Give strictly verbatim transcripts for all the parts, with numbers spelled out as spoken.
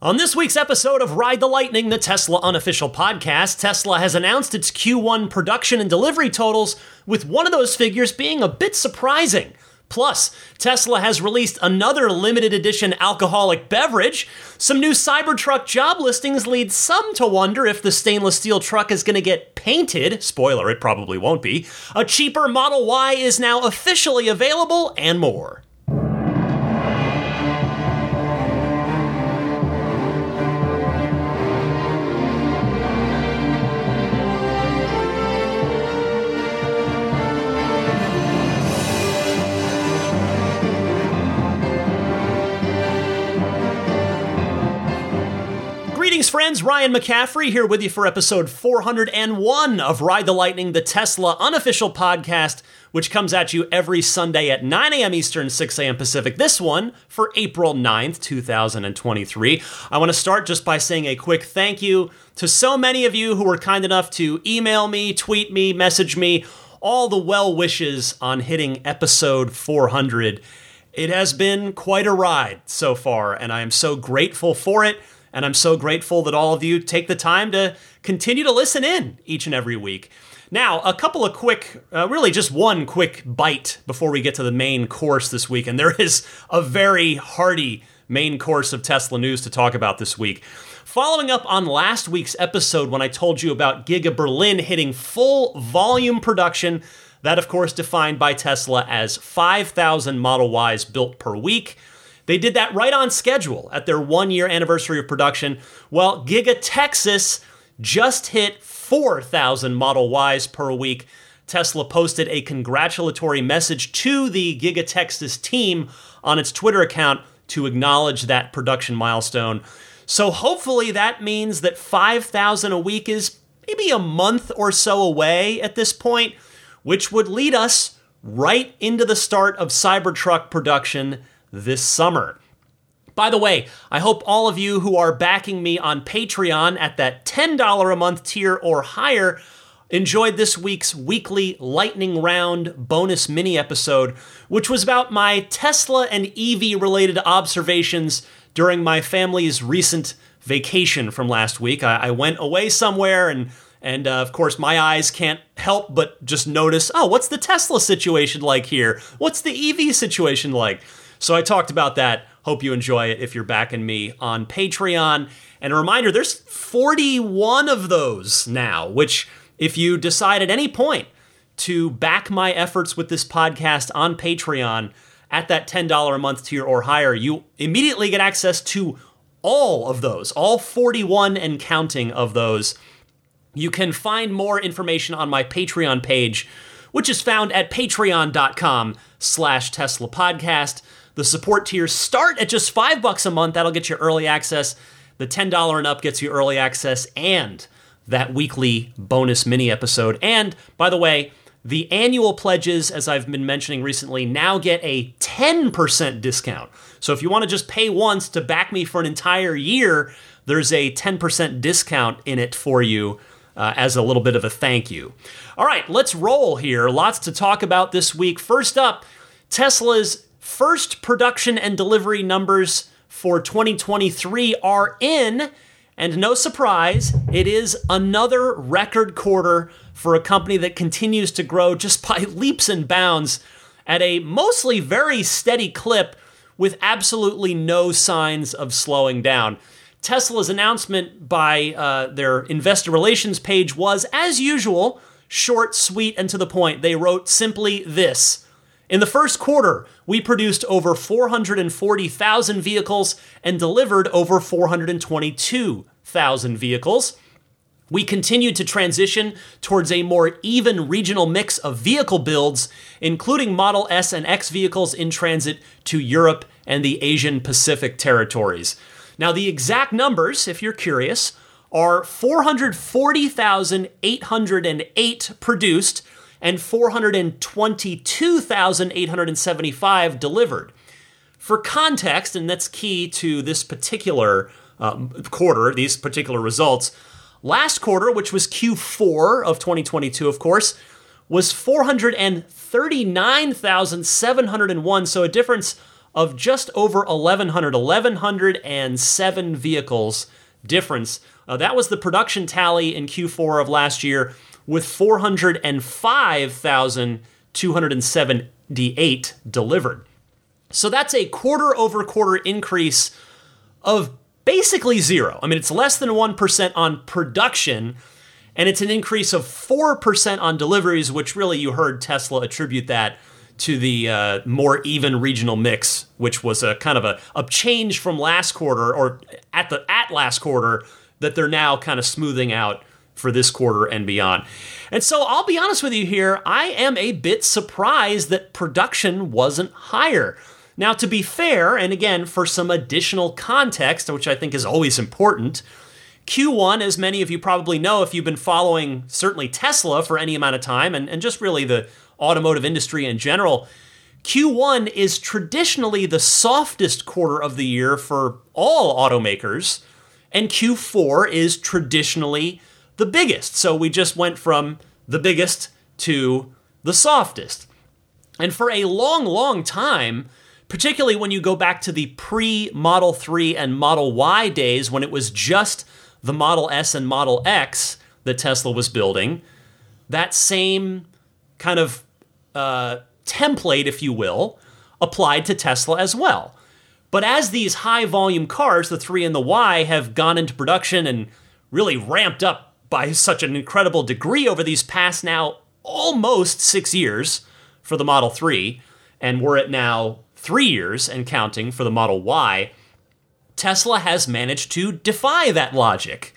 On this week's episode of Ride the Lightning, the Tesla unofficial podcast, Tesla has announced its Q one production and delivery totals, with one of those figures being a bit surprising. Plus, Tesla has released another limited edition alcoholic beverage. Some new Cybertruck job listings lead some to wonder if the stainless steel truck is going to get painted. Spoiler, it probably won't be. A cheaper Model Y is now officially available, and more. Greetings, friends. Ryan McCaffrey here with you for episode four oh one of Ride the Lightning, the Tesla unofficial podcast, which comes at you every Sunday at nine a.m. Eastern, six a.m. Pacific. This one for April ninth, twenty twenty-three. I want to start just by saying a quick thank you to so many of you who were kind enough to email me, tweet me, message me, all the well wishes on hitting episode four hundred. It has been quite a ride so far, and I am so grateful for it. And I'm so grateful that all of you take the time to continue to listen in each and every week. Now, a couple of quick, uh, really just one quick bite before we get to the main course this week. And there is a very hearty main course of Tesla news to talk about this week. Following up on last week's episode when I told you about Giga Berlin hitting full volume production, that of course defined by Tesla as five thousand Model Ys built per week. They did that right on schedule at their one-year anniversary of production. Well, Giga Texas just hit four thousand Model Ys per week. Tesla posted a congratulatory message to the Giga Texas team on its Twitter account to acknowledge that production milestone. So hopefully that means that five thousand a week is maybe a month or so away at this point, which would lead us right into the start of Cybertruck production this summer. By the way, I hope all of you who are backing me on Patreon at that ten dollars a month tier or higher enjoyed this week's weekly lightning round bonus mini episode, which was about my Tesla and E V related observations during my family's recent vacation from last week. I, I went away somewhere and And, uh, of course, my eyes can't help but just notice, oh, what's the Tesla situation like here? What's the E V situation like? So I talked about that. Hope you enjoy it if you're backing me on Patreon. And a reminder, there's forty-one of those now, which if you decide at any point to back my efforts with this podcast on Patreon at that ten dollars a month tier or higher, you immediately get access to all of those, all forty-one and counting of those. You can find more information on my Patreon page, which is found at patreon.com slash Tesla podcast. The support tiers start at just five bucks a month. That'll get you early access. The ten dollars and up gets you early access and that weekly bonus mini episode. And by the way, the annual pledges, as I've been mentioning recently, now get a ten percent discount. So if you want to just pay once to back me for an entire year, there's a ten percent discount in it for you. Uh, as a little bit of a thank you. All right, let's roll here. Lots to talk about this week. First up, Tesla's first production and delivery numbers for twenty twenty-three are in, and no surprise, it is another record quarter for a company that continues to grow just by leaps and bounds at a mostly very steady clip with absolutely no signs of slowing down. Tesla's announcement by uh, their investor relations page was, as usual, short, sweet, and to the point. They wrote simply this: in the first quarter, we produced over four hundred forty thousand vehicles and delivered over four hundred twenty-two thousand vehicles. We continued to transition towards a more even regional mix of vehicle builds, including Model S and X vehicles in transit to Europe and the Asian Pacific territories. Now, the exact numbers, if you're curious, are four hundred forty thousand eight hundred eight produced and four hundred twenty-two thousand eight hundred seventy-five delivered. For context, and that's key to this particular um, quarter, these particular results, last quarter, which was Q four of twenty twenty-two, of course, was four hundred thirty-nine thousand seven hundred one, so a difference of just over eleven hundred, eleven oh seven vehicles difference. Uh, that was the production tally in Q four of last year, with four hundred five thousand two hundred seventy-eight delivered. So that's a quarter over quarter increase of basically zero. I mean, it's less than one percent on production, and it's an increase of four percent on deliveries, which really you heard Tesla attribute that to the uh, more even regional mix, which was a kind of a, a change from last quarter, or at the at last quarter, that they're now kind of smoothing out for this quarter and beyond. And so I'll be honest with you here, I am a bit surprised that production wasn't higher. Now, to be fair, and again, for some additional context, which I think is always important, Q one, as many of you probably know, if you've been following certainly Tesla for any amount of time, and, and just really the automotive industry in general, Q one is traditionally the softest quarter of the year for all automakers, and Q four is traditionally the biggest. So we just went from the biggest to the softest. And for a long, long time, particularly when you go back to the pre-Model three and Model Y days, when it was just the Model S and Model X that Tesla was building, that same kind of uh, template, if you will, applied to Tesla as well. But as these high-volume cars, the three and the Y, have gone into production and really ramped up by such an incredible degree over these past now almost six years for the Model three, and we're at now three years and counting for the Model Y, Tesla has managed to defy that logic.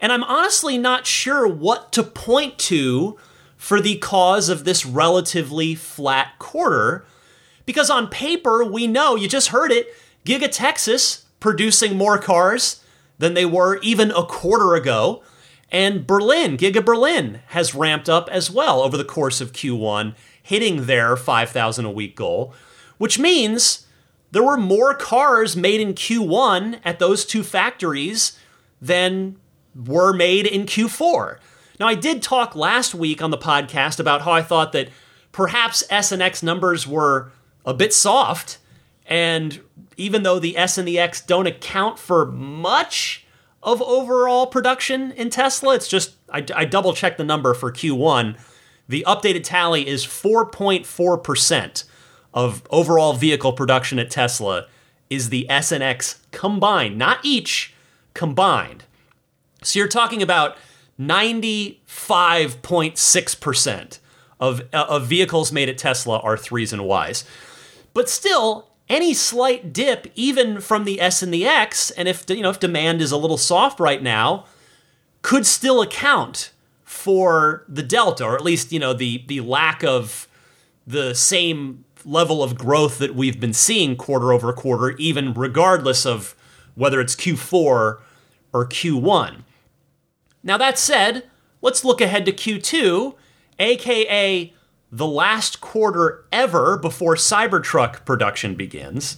And I'm honestly not sure what to point to for the cause of this relatively flat quarter, because on paper, we know, you just heard it, Giga Texas producing more cars than they were even a quarter ago. And Berlin, Giga Berlin, has ramped up as well over the course of Q one, hitting their five thousand a week goal, which means there were more cars made in Q one at those two factories than were made in Q four. Now, I did talk last week on the podcast about how I thought that perhaps S and X numbers were a bit soft, and even though the S and the X don't account for much of overall production in Tesla, it's just, I, I double-checked the number for Q one. The updated tally is four point four percent of overall vehicle production at Tesla is the S and X combined, not each, combined. So you're talking about ninety-five point six percent of, uh, of vehicles made at Tesla are threes and Ys. But still, any slight dip, even from the S and the X, and if, you know, if demand is a little soft right now, could still account for the delta, or at least, you know, the the lack of the same level of growth that we've been seeing quarter over quarter, even regardless of whether it's Q four or Q one. Now that said, let's look ahead to Q two, aka the last quarter ever before Cybertruck production begins.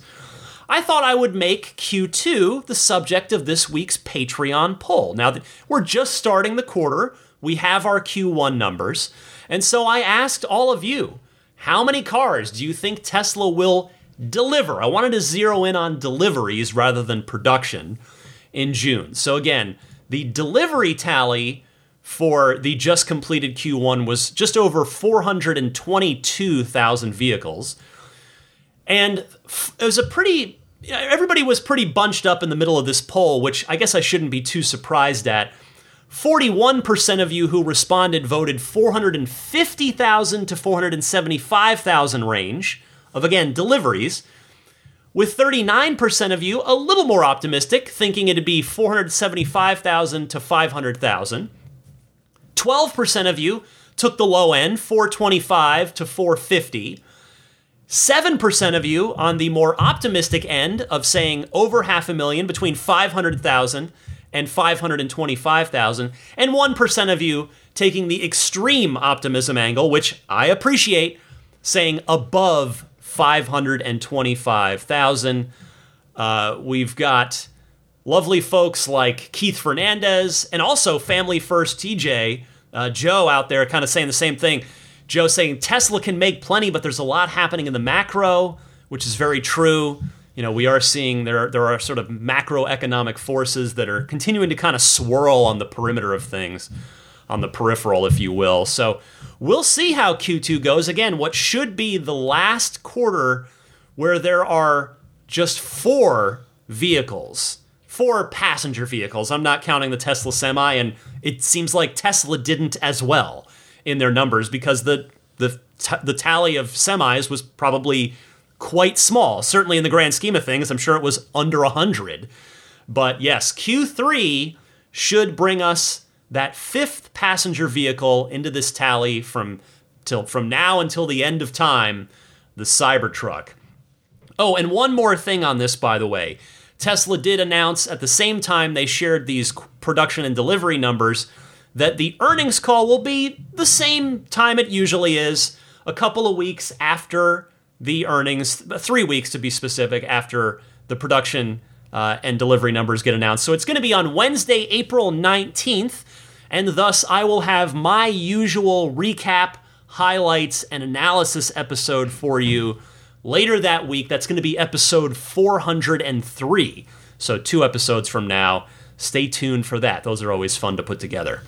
I thought I would make Q two the subject of this week's Patreon poll. Now that we're just starting the quarter, we have our Q one numbers, and so I asked all of you, how many cars do you think Tesla will deliver? I wanted to zero in on deliveries rather than production in June. So again, the delivery tally for the just completed Q one was just over four hundred twenty-two thousand vehicles. And it was a pretty, everybody was pretty bunched up in the middle of this poll, which I guess I shouldn't be too surprised at. forty-one percent of you who responded voted four hundred fifty thousand to four hundred seventy-five thousand range of, again, deliveries, with thirty-nine percent of you a little more optimistic, thinking it'd be four hundred seventy-five thousand to five hundred thousand. twelve percent of you took the low end, four twenty-five to four fifty. seven percent of you on the more optimistic end of saying over half a million, between five hundred thousand and five hundred twenty-five thousand. And one percent of you taking the extreme optimism angle, which I appreciate, saying above five hundred twenty-five thousand. Uh, we've got lovely folks like Keith Fernandez, and also Family First T J, uh, Joe out there kind of saying the same thing. Joe saying Tesla can make plenty, but there's a lot happening in the macro. which is very true. You know, we are seeing there there are sort of macroeconomic forces that are continuing to kind of swirl on the perimeter of things, on the peripheral, if you will. So we'll see how Q two goes. Again, what should be the last quarter where there are just four vehicles, four passenger vehicles. I'm not counting the Tesla semi, and it seems like Tesla didn't as well in their numbers because the the t- the tally of semis was probably quite small, certainly in the grand scheme of things. I'm sure it was under one hundred. But yes, Q three should bring us that fifth passenger vehicle into this tally from till from now until the end of time, the Cybertruck. Oh, and one more thing on this, by the way. Tesla did announce at the same time they shared these production and delivery numbers that the earnings call will be the same time it usually is, a couple of weeks after the earnings, three weeks to be specific, after the production uh, and delivery numbers get announced. So it's going to be on Wednesday, April nineteenth, and thus I will have my usual recap, highlights, and analysis episode for you later that week. That's going to be episode four hundred three, so two episodes from now. Stay tuned for that. Those are always fun to put together.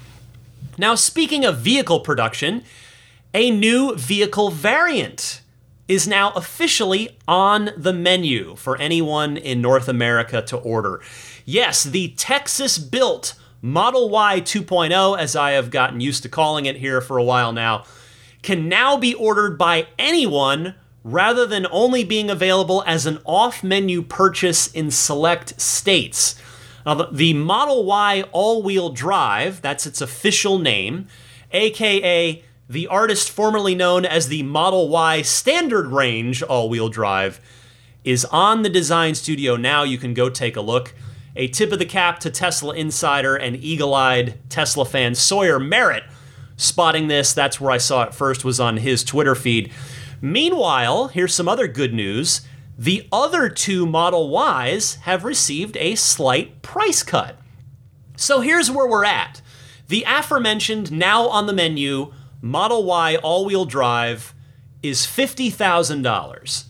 Now, speaking of vehicle production, a new vehicle variant is now officially on the menu for anyone in North America to order. Yes, the Texas-built Model Y two point oh, as I have gotten used to calling it here for a while now, can now be ordered by anyone rather than only being available as an off-menu purchase in select states. Now, the Model Y all-wheel drive, that's its official name, aka the artist formerly known as the Model Y standard range all-wheel drive, is on the design studio now. You can go take a look. A tip of the cap to Tesla insider and eagle-eyed Tesla fan Sawyer Merritt spotting this. That's where I saw it first, was on his Twitter feed. Meanwhile, here's some other good news. The other two Model Ys have received a slight price cut. So here's where we're at. The aforementioned, now on the menu, Model Y all-wheel drive is fifty thousand dollars.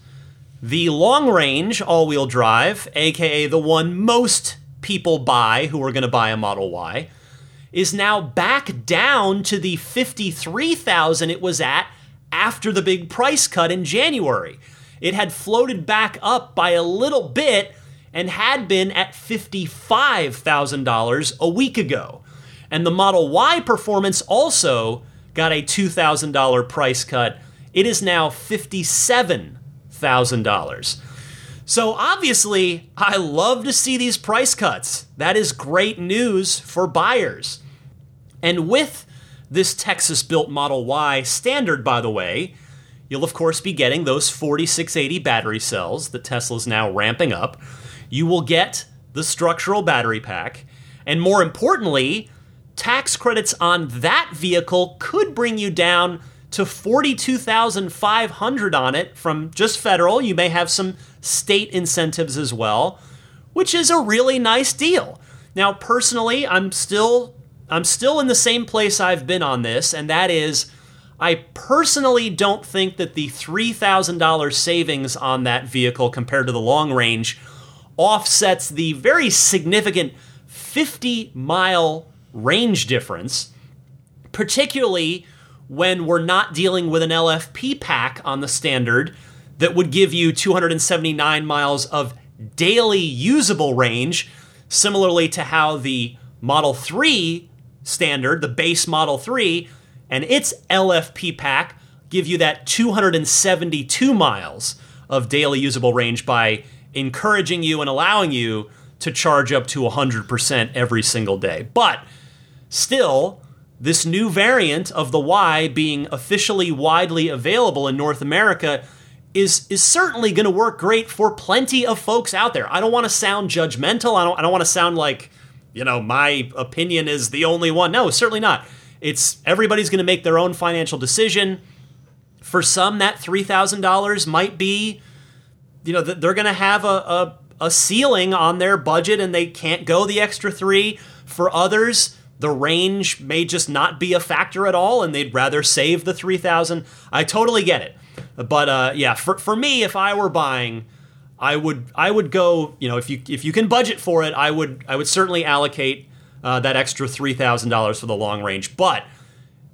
The long-range all-wheel drive, aka the one most people buy who are going to buy a Model Y, is now back down to the fifty-three thousand dollars it was at after the big price cut in January. It had floated back up by a little bit and had been at fifty-five thousand dollars a week ago. And the Model Y performance also got a two thousand dollars price cut. It is now fifty-seven thousand dollars. So obviously, I love to see these price cuts. That is great news for buyers. And with this Texas-built Model Y standard, by the way, you'll of course be getting those forty-six eighty battery cells that Tesla's now ramping up. You will get the structural battery pack, and more importantly, tax credits on that vehicle could bring you down to forty-two thousand five hundred dollars on it from just federal. You may have some state incentives as well, which is a really nice deal. Now, personally, I'm still I'm still in the same place I've been on this, and that is, I personally don't think that the three thousand dollars savings on that vehicle compared to the long range offsets the very significant fifty mile range difference, particularly when we're not dealing with an L F P pack on the standard that would give you two hundred seventy-nine miles of daily usable range, similarly to how the Model three standard, the base Model three, and its L F P pack give you that two hundred seventy-two miles of daily usable range by encouraging you and allowing you to charge up to one hundred percent every single day. But still, this new variant of the Y being officially widely available in North America is is certainly going to work great for plenty of folks out there. I don't want to sound judgmental. I don't I don't want to sound like, you know, my opinion is the only one. No, certainly not. It's everybody's going to make their own financial decision. For some, that three thousand dollars might be, you know, they're going to have a, a a ceiling on their budget and they can't go the extra three. For others, the range may just not be a factor at all and they'd rather save the three thousand. I totally get it. But uh, yeah, for for me, if I were buying, I would I would go. You know, if you if you can budget for it, I would I would certainly allocate uh, that extra three thousand dollars for the long range. But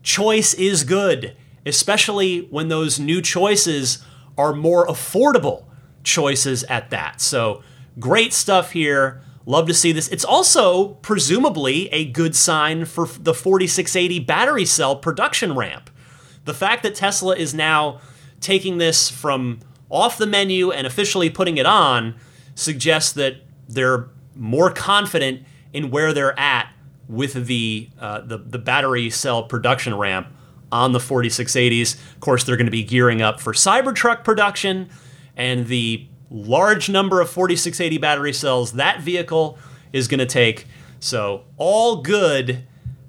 choice is good, especially when those new choices are more affordable choices at that. So great stuff here. Love to see this. It's also presumably a good sign for the forty-six eighty battery cell production ramp. The fact that Tesla is now taking this from off the menu and officially putting it on suggests that they're more confident in where they're at with the uh, the, the battery cell production ramp on the forty-six eighties. Of course, they're going to be gearing up for Cybertruck production and the large number of forty-six eighty battery cells that vehicle is going to take. So all good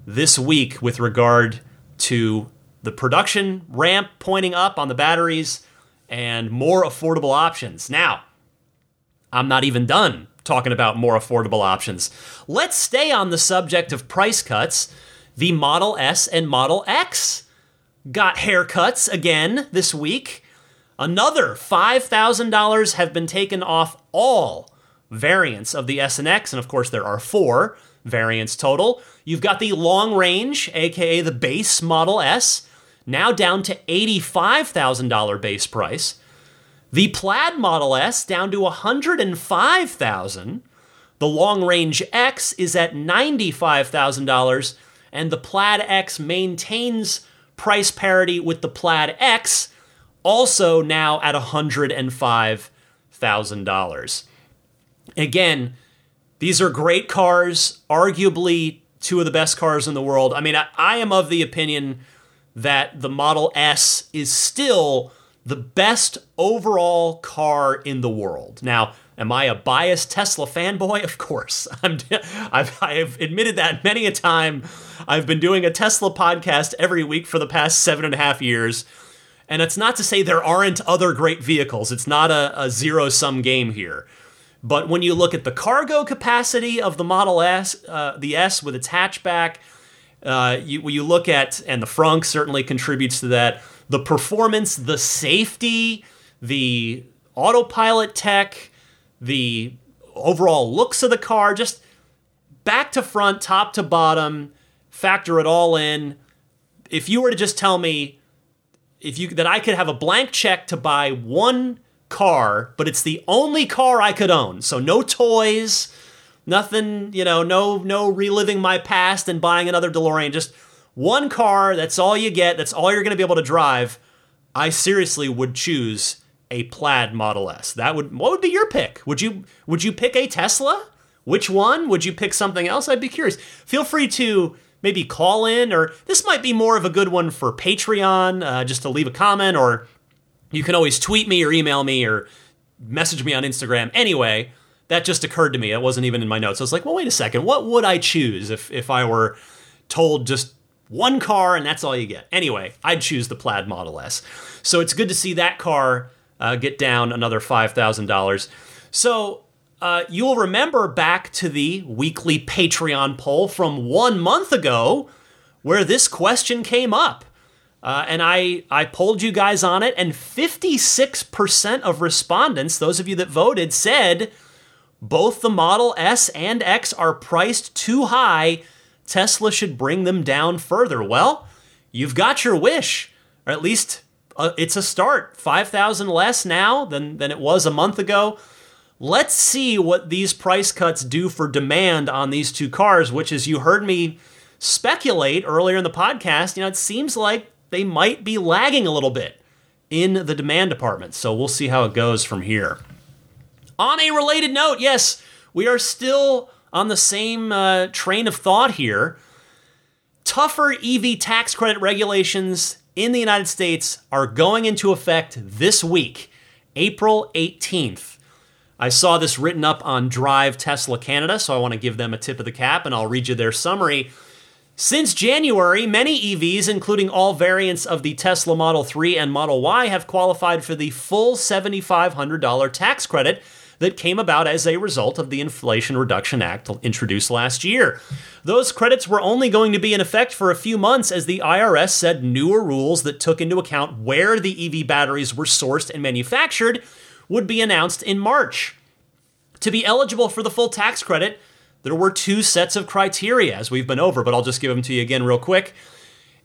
this week with regard to the production ramp pointing up on the batteries and more affordable options. Now, I'm not even done talking about more affordable options. Let's stay on the subject of price cuts. The Model S and Model X got haircuts again this week. Another five thousand dollars have been taken off all variants of the S and X, and of course there are four variants total. You've got the long range, aka the base Model S, now down to eighty-five thousand dollars base price. The plaid Model S down to one hundred five thousand dollars. The long range X is at ninety-five thousand dollars, and the plaid X maintains price parity with the plaid X, also now at one hundred five thousand dollars. Again, these are great cars, arguably two of the best cars in the world. I mean, I, I am of the opinion that the Model S is still the best overall car in the world. Now, am I a biased Tesla fanboy? Of course. I'm, I've, I've admitted that many a time. I've been doing a Tesla podcast every week for the past seven and a half years. And it's not to say there aren't other great vehicles. It's not a, a zero-sum game here. But when you look at the cargo capacity of the Model S, uh, the S with its hatchback, uh, you, when you look at, and the frunk certainly contributes to that, the performance, the safety, the autopilot tech, the overall looks of the car, just back to front, top to bottom, factor it all in. If you were to just tell me, If you that I could have a blank check to buy one car, but it's the only car I could own. So no toys, nothing, you know, no no reliving my past and buying another DeLorean. Just one car, that's all you get, that's all you're going to be able to drive. I seriously would choose a plaid Model S. That would what would be your pick? Would you would you pick a Tesla? Which one? Would you pick something else? I'd be curious. Feel free to maybe call in, or this might be more of a good one for Patreon, uh, just to leave a comment, or you can always tweet me or email me or message me on Instagram. Anyway, that just occurred to me. It wasn't even in my notes. I was like, well, wait a second. What would I choose if, if I were told just one car and that's all you get? Anyway, I'd choose the plaid Model S. So it's good to see that car uh, get down another five thousand dollars. So Uh, you'll remember back to the weekly Patreon poll from one month ago where this question came up. Uh, and I, I polled you guys on it, and fifty-six percent of respondents, those of you that voted, said both the Model S and X are priced too high. Tesla should bring them down further. Well, you've got your wish, or at least uh, it's a start. five thousand dollars less now than, than it was a month ago. Let's see what these price cuts do for demand on these two cars, which, as you heard me speculate earlier in the podcast, you know, it seems like they might be lagging a little bit in the demand department. So we'll see how it goes from here. On a related note, yes, we are still on the same uh, train of thought here. Tougher E V tax credit regulations in the United States are going into effect this week, April eighteenth. I saw this written up on Drive Tesla Canada, so I want to give them a tip of the cap, and I'll read you their summary. Since January, many E Vs, including all variants of the Tesla Model three and Model Y, have qualified for the full seven thousand five hundred dollars tax credit that came about as a result of the Inflation Reduction Act introduced last year. Those credits were only going to be in effect for a few months as the I R S said newer rules that took into account where the E V batteries were sourced and manufactured would be announced in March. To be eligible for the full tax credit, there were two sets of criteria, as we've been over, but I'll just give them to you again real quick.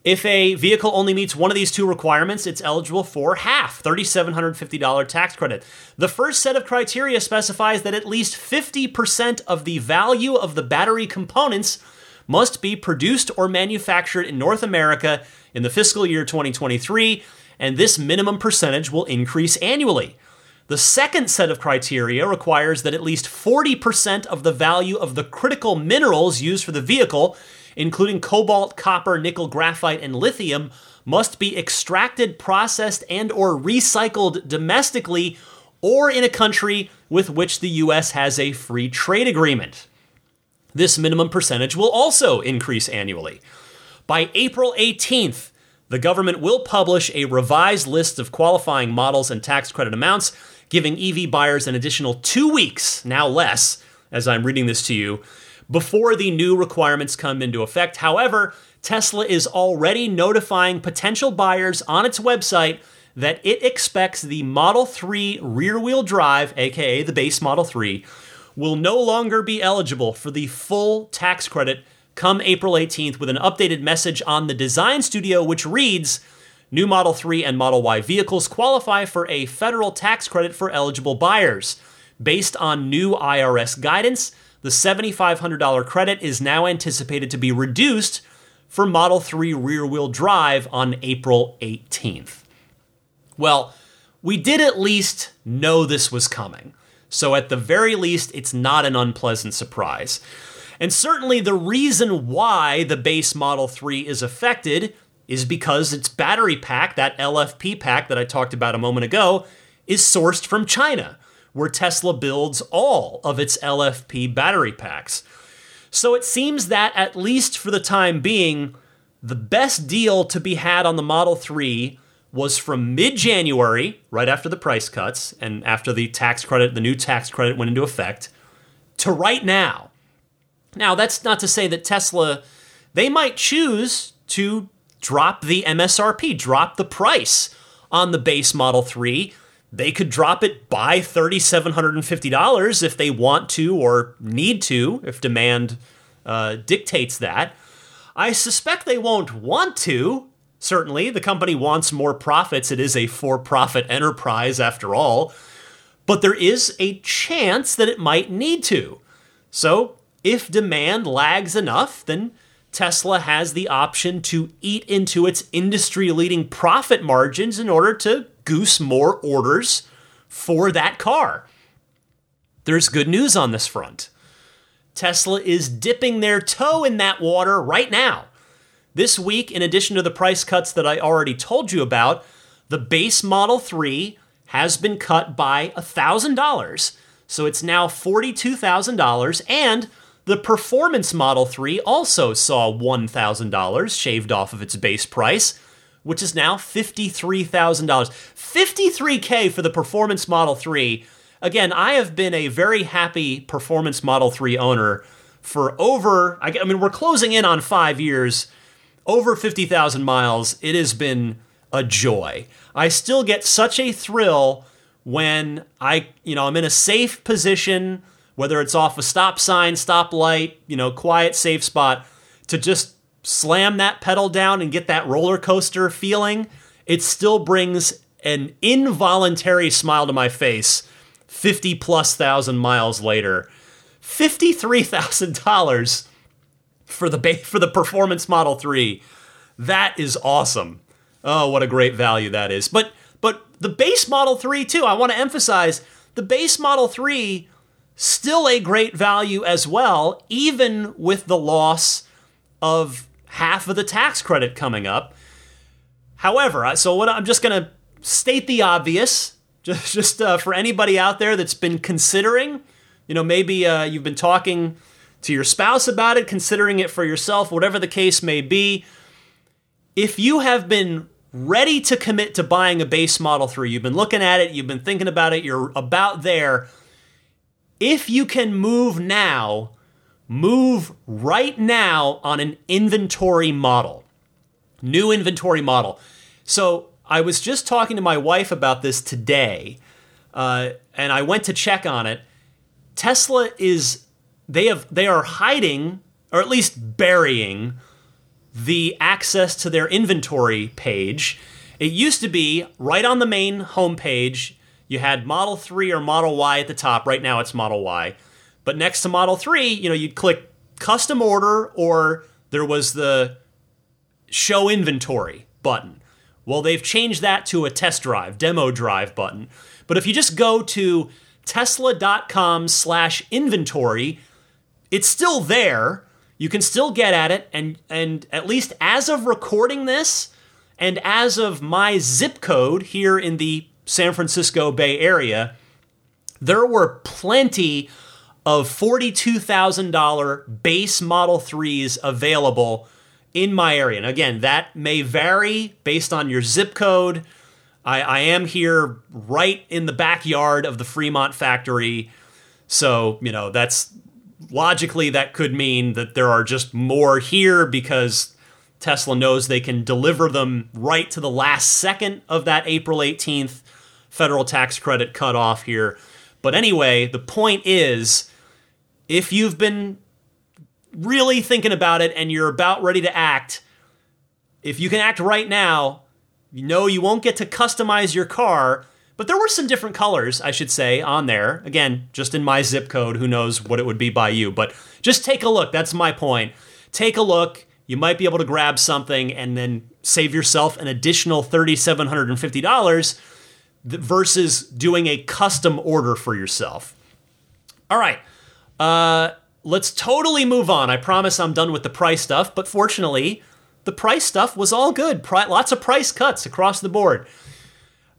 If a vehicle only meets one of these two requirements, it's eligible for half, three thousand seven hundred fifty dollars tax credit. The first set of criteria specifies that at least fifty percent of the value of the battery components must be produced or manufactured in North America in the fiscal year twenty twenty-three, and this minimum percentage will increase annually. The second set of criteria requires that at least forty percent of the value of the critical minerals used for the vehicle, including cobalt, copper, nickel, graphite, and lithium, must be extracted, processed, and or recycled domestically or in a country with which the U S has a free trade agreement. This minimum percentage will also increase annually. By April eighteenth, the government will publish a revised list of qualifying models and tax credit amounts, giving E V buyers an additional two weeks, now less, as I'm reading this to you, before the new requirements come into effect. However, Tesla is already notifying potential buyers on its website that it expects the Model three rear-wheel drive, aka the base Model three, will no longer be eligible for the full tax credit come April eighteenth with an updated message on the design studio which reads, "New Model three and Model Y vehicles qualify for a federal tax credit for eligible buyers. Based on new I R S guidance, the seven thousand five hundred dollars credit is now anticipated to be reduced for Model three rear-wheel drive on April eighteenth. Well, we did at least know this was coming. So at the very least, it's not an unpleasant surprise. And certainly the reason why the base Model three is affected is because its battery pack, that L F P pack that I talked about a moment ago, is sourced from China, where Tesla builds all of its L F P battery packs. So it seems that, at least for the time being, the best deal to be had on the Model three was from mid-January, right after the price cuts, and after the tax credit, the new tax credit went into effect, to right now. Now, that's not to say that Tesla, they might choose to drop the M S R P, drop the price on the base Model three. They could drop it by three thousand seven hundred fifty dollars if they want to or need to, if demand uh, dictates that. I suspect they won't want to, certainly. The company wants more profits. It is a for-profit enterprise, after all. But there is a chance that it might need to. So if demand lags enough, then Tesla has the option to eat into its industry-leading profit margins in order to goose more orders for that car. There's good news on this front. Tesla is dipping their toe in that water right now. This week, in addition to the price cuts that I already told you about, the base Model three has been cut by one thousand dollars, so it's now forty-two thousand dollars, and the Performance Model three also saw one thousand dollars shaved off of its base price, which is now fifty-three thousand dollars. fifty-three thousand dollars for the Performance Model three. Again, I have been a very happy Performance Model three owner for over, I mean, we're closing in on five years, over fifty thousand miles. It has been a joy. I still get such a thrill when I, you know, I'm in a safe position, whether it's off a stop sign, stop light, you know, quiet, safe spot, to just slam that pedal down and get that roller coaster feeling. It still brings an involuntary smile to my face fifty plus thousand miles later. fifty-three thousand dollars for the ba- for the Performance Model three. That is awesome. Oh, what a great value that is. But but the base Model three too, I want to emphasize, the base Model three still a great value as well, even with the loss of half of the tax credit coming up. However, so what I'm just going to state the obvious, just just uh, for anybody out there that's been considering, you know, maybe uh, you've been talking to your spouse about it, considering it for yourself, whatever the case may be. If you have been ready to commit to buying a base Model three, you've been looking at it, you've been thinking about it, you're about there, if you can move now, move right now on an inventory model, new inventory model. So I was just talking to my wife about this today, uh, and I went to check on it. Tesla is, they have, they are hiding, or at least burying, the access to their inventory page. It used to be right on the main homepage. You had Model three or Model Y at the top. Right now it's Model Y. But next to Model three, you know, you'd click custom order, or there was the show inventory button. Well, they've changed that to a test drive, demo drive button. But if you just go to tesla.com slash inventory, it's still there. You can still get at it. And, and at least as of recording this, and as of my zip code here in the San Francisco Bay Area, there were plenty of forty-two thousand dollars base Model threes available in my area. And again, that may vary based on your zip code. I, I am here right in the backyard of the Fremont factory. So, you know, that's logically that could mean that there are just more here because Tesla knows they can deliver them right to the last second of that April eighteenth federal tax credit cutoff here. But anyway, the point is, if you've been really thinking about it and you're about ready to act, if you can act right now, you know you won't get to customize your car, but there were some different colors, I should say, on there. Again, just in my zip code, who knows what it would be by you, but just take a look. That's my point. Take a look. You might be able to grab something and then save yourself an additional three thousand seven hundred fifty dollars versus doing a custom order for yourself. All right, uh, let's totally move on. I promise I'm done with the price stuff, but fortunately, the price stuff was all good. Pri- lots of price cuts across the board.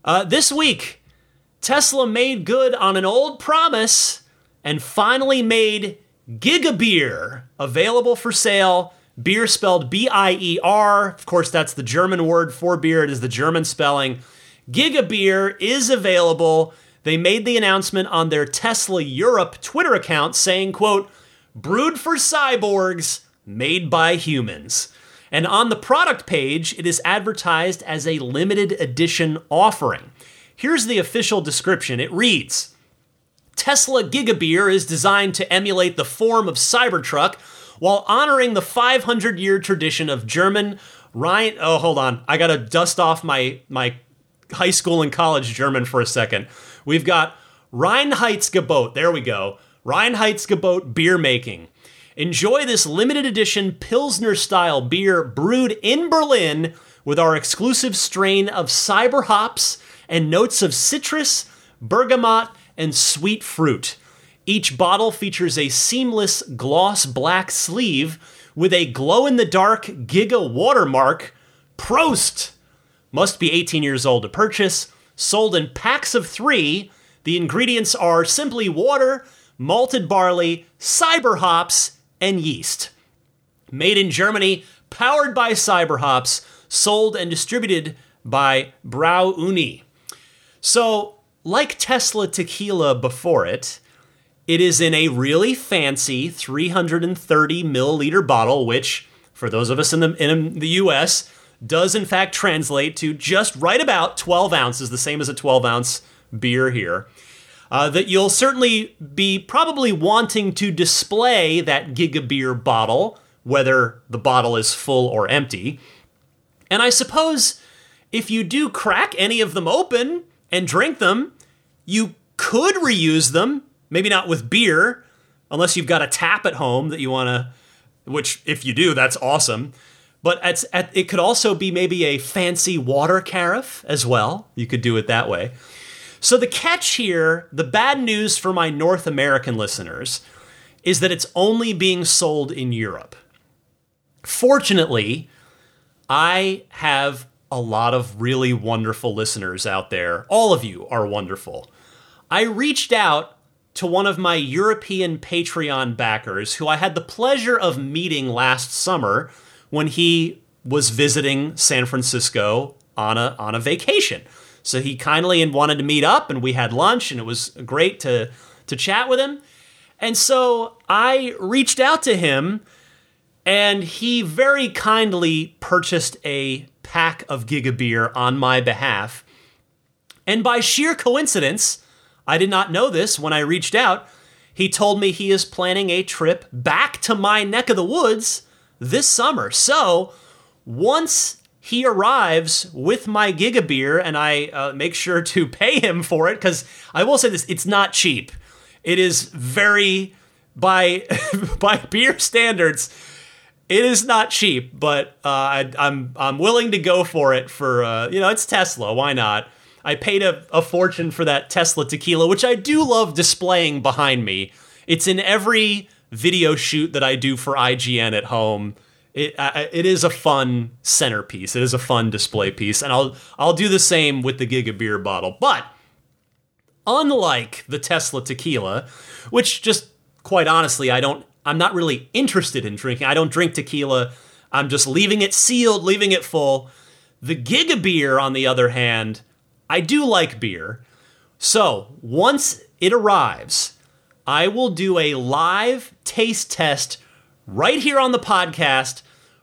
Uh, this week, Tesla made good on an old promise and finally made Gigabier available for sale. Beer spelled B I E R. Of course, that's the German word for beer. It is the German spelling. Gigabier is available. They made the announcement on their Tesla Europe Twitter account saying, quote, brewed for cyborgs, made by humans. And on the product page, it is advertised as a limited edition offering. Here's the official description. It reads, Tesla Gigabier is designed to emulate the form of Cybertruck, while honoring the five hundred year tradition of German Ryan... Oh, hold on. I got to dust off my, my high school and college German for a second. We've got Reinheitsgebot. There we go. Reinheitsgebot beer making. Enjoy this limited edition Pilsner-style beer brewed in Berlin with our exclusive strain of cyber hops and notes of citrus, bergamot, and sweet fruit. Each bottle features a seamless gloss black sleeve with a glow-in-the-dark Giga watermark. Prost! Must be eighteen years old to purchase. Sold in packs of three. The ingredients are simply water, malted barley, cyber hops, and yeast. Made in Germany, powered by cyber hops, sold and distributed by Brauuni. So, like Tesla tequila before it, it is in a really fancy three hundred thirty milliliter bottle, which, for those of us in the in the U S, does in fact translate to just right about twelve ounces, the same as a twelve ounce beer here, uh, that you'll certainly be probably wanting to display that Gigabier bottle, whether the bottle is full or empty. And I suppose if you do crack any of them open and drink them, you could reuse them. Maybe not with beer, unless you've got a tap at home that you want to, which if you do, that's awesome. But it's, it could also be maybe a fancy water carafe as well. You could do it that way. So the catch here, the bad news for my North American listeners, is that it's only being sold in Europe. Fortunately, I have a lot of really wonderful listeners out there. All of you are wonderful. I reached out to one of my European Patreon backers who I had the pleasure of meeting last summer when he was visiting San Francisco on a on a vacation. So he kindly wanted to meet up, and we had lunch, and it was great to, to chat with him. And so I reached out to him, and he very kindly purchased a pack of Gigabier on my behalf. And by sheer coincidence, I did not know this when I reached out, he told me he is planning a trip back to my neck of the woods this summer. So once he arrives with my Gigabier, and I uh, make sure to pay him for it, because I will say this, it's not cheap. It is very, by by beer standards, it is not cheap, but uh, I, I'm I'm willing to go for it for, uh, you know, it's Tesla, why not? I paid a, a fortune for that Tesla tequila, which I do love displaying behind me. It's in every video shoot that I do for I G N at home. It I, it is a fun centerpiece. It is a fun display piece, and I'll I'll do the same with the Gigabier bottle. But unlike the Tesla tequila, which just quite honestly, I don't I'm not really interested in drinking. I don't drink tequila. I'm just leaving it sealed, leaving it full. The Gigabier, on the other hand, I do like beer. So once it arrives, I will do a live taste test right here on the podcast,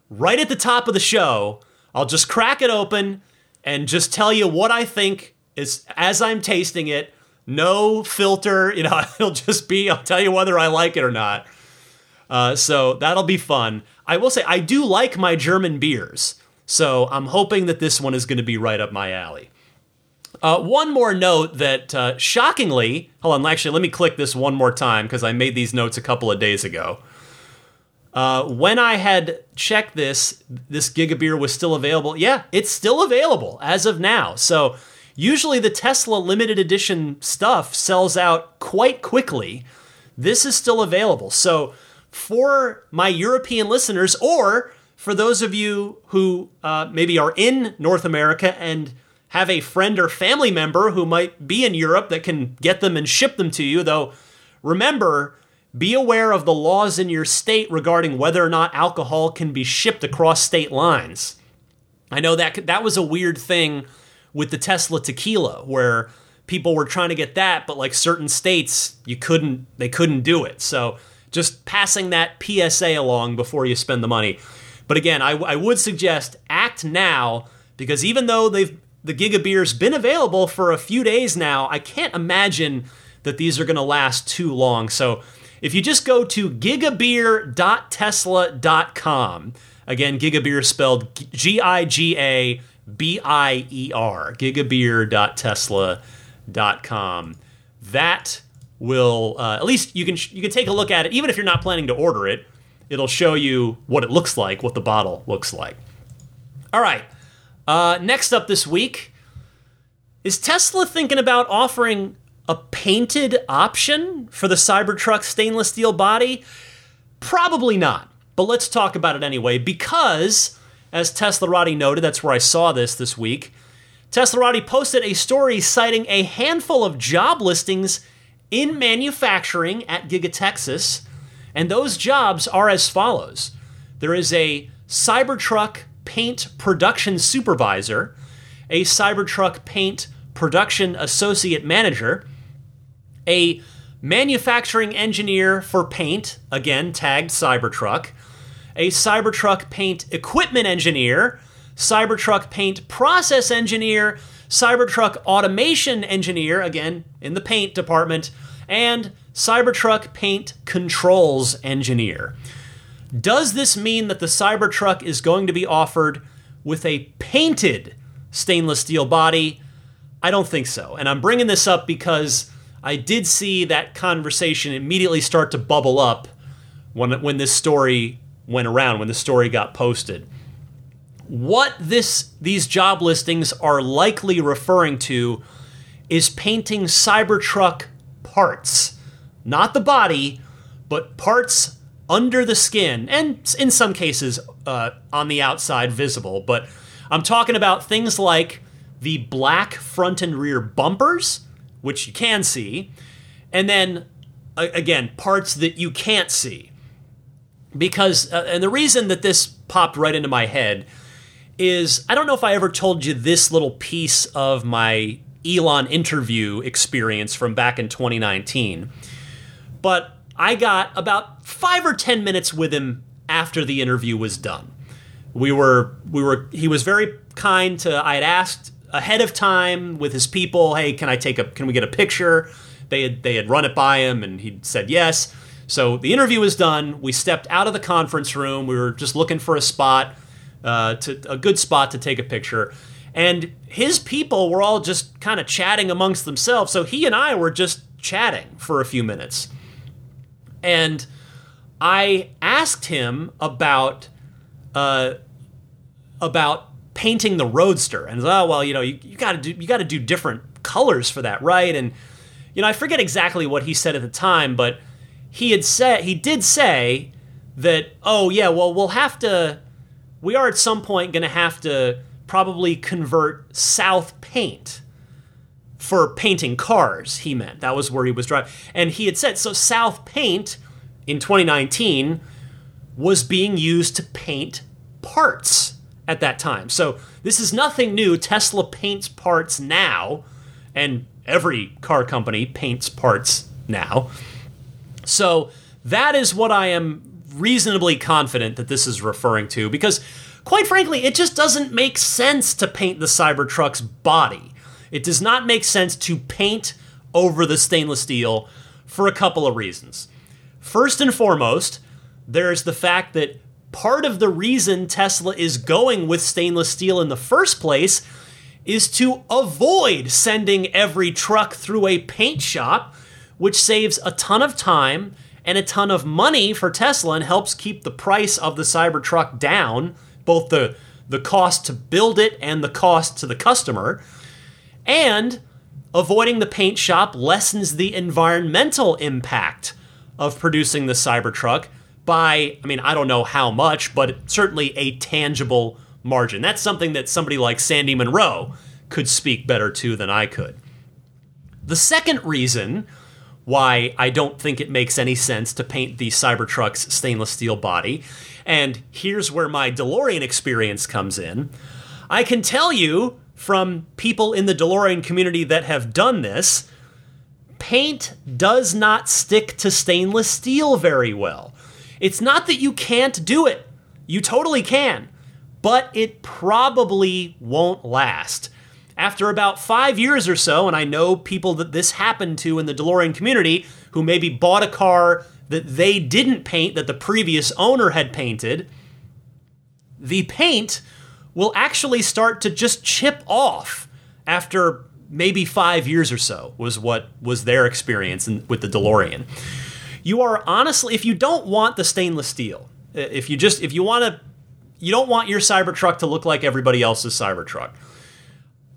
right at the top of the show. I'll just crack it open and just tell you what I think is as I'm tasting it. No filter, you know, it'll just be, I'll tell you whether I like it or not. Uh, so that'll be fun. I will say I do like my German beers, so I'm hoping that this one is going to be right up my alley. Uh, one more note that uh, shockingly, hold on, actually, let me click this one more time because I made these notes a couple of days ago. Uh, when I had checked this, this Gigabier was still available. Yeah, it's still available as of now. So usually the Tesla limited edition stuff sells out quite quickly. This is still available. So for my European listeners, or for those of you who uh, maybe are in North America and have a friend or family member who might be in Europe that can get them and ship them to you. Though, remember, be aware of the laws in your state regarding whether or not alcohol can be shipped across state lines. I know that that was a weird thing with the Tesla tequila, where people were trying to get that, but like certain states, you couldn't, they couldn't do it. So just passing that P S A along before you spend the money. But again, I, I would suggest act now, because even though they've The Gigabier's been available for a few days now, I can't imagine that these are going to last too long. So if you just go to gigabier dot tesla dot com, again, Gigabier spelled G I G A B I E R, gigabier dot tesla dot com, that will, uh, at least you can you can take a look at it. Even if you're not planning to order it, it'll show you what it looks like, what the bottle looks like. All right. Uh, next up this week, is Tesla thinking about offering a painted option for the Cybertruck stainless steel body? Probably not, but let's talk about it anyway, because, as Teslarati noted, that's where I saw this this week, Teslarati posted a story citing a handful of job listings in manufacturing at Giga Texas, and those jobs are as follows. There is a Cybertruck paint production supervisor, a Cybertruck paint production associate manager, a manufacturing engineer for paint, again tagged Cybertruck, a Cybertruck paint equipment engineer, Cybertruck paint process engineer, Cybertruck automation engineer, again in the paint department, and Cybertruck paint controls engineer. Does this mean that the Cybertruck is going to be offered with a painted stainless steel body? I don't think so. And I'm bringing this up because I did see that conversation immediately start to bubble up when, when this story went around, when the story got posted. What this these job listings are likely referring to is painting Cybertruck parts, not the body, but parts under the skin, and in some cases uh, on the outside visible. But I'm talking about things like the black front and rear bumpers, which you can see, and then, again, parts that you can't see. Because, uh, and the reason that this popped right into my head is, I don't know if I ever told you this little piece of my Elon interview experience from back in twenty nineteen, but I got about five or ten minutes with him after the interview was done. We were, we were, he was very kind to, I had asked ahead of time with his people, hey, can I take a, can we get a picture? They had, they had run it by him and he said yes. So the interview was done. We stepped out of the conference room. We were just looking for a spot, uh, to a good spot to take a picture. And his people were all just kind of chatting amongst themselves. So he and I were just chatting for a few minutes. And I asked him about, uh, about painting the Roadster. And, oh, well, you know, you, you gotta do, you gotta do different colors for that, right? And, you know, I forget exactly what he said at the time, but he had said, he did say that, oh yeah, well, we'll have to, we are at some point going to have to probably convert South paint for painting cars, he meant. That was where he was driving. And he had said, so South paint in twenty nineteen was being used to paint parts at that time. So this is nothing new. Tesla paints parts now, and every car company paints parts now. So that is what I am reasonably confident that this is referring to, because quite frankly, it just doesn't make sense to paint the Cybertruck's body. It does not make sense to paint over the stainless steel for a couple of reasons. First and foremost, there's the fact that part of the reason Tesla is going with stainless steel in the first place is to avoid sending every truck through a paint shop, which saves a ton of time and a ton of money for Tesla and helps keep the price of the Cybertruck down, both the, the cost to build it and the cost to the customer. And avoiding the paint shop lessens the environmental impact of producing the Cybertruck by, I mean, I don't know how much, but certainly a tangible margin. That's something that somebody like Sandy Monroe could speak better to than I could. The second reason why I don't think it makes any sense to paint the Cybertruck's stainless steel body, and here's where my DeLorean experience comes in. I can tell you from people in the DeLorean community that have done this, paint does not stick to stainless steel very well. It's not that you can't do it. You totally can, but it probably won't last. After about five years or so, and I know people that this happened to in the DeLorean community who maybe bought a car that they didn't paint, that the previous owner had painted, the paint will actually start to just chip off after maybe five years or so, was what was their experience in, with the DeLorean. You are honestly, if you don't want the stainless steel, if you just, if you want to, you don't want your Cybertruck to look like everybody else's Cybertruck.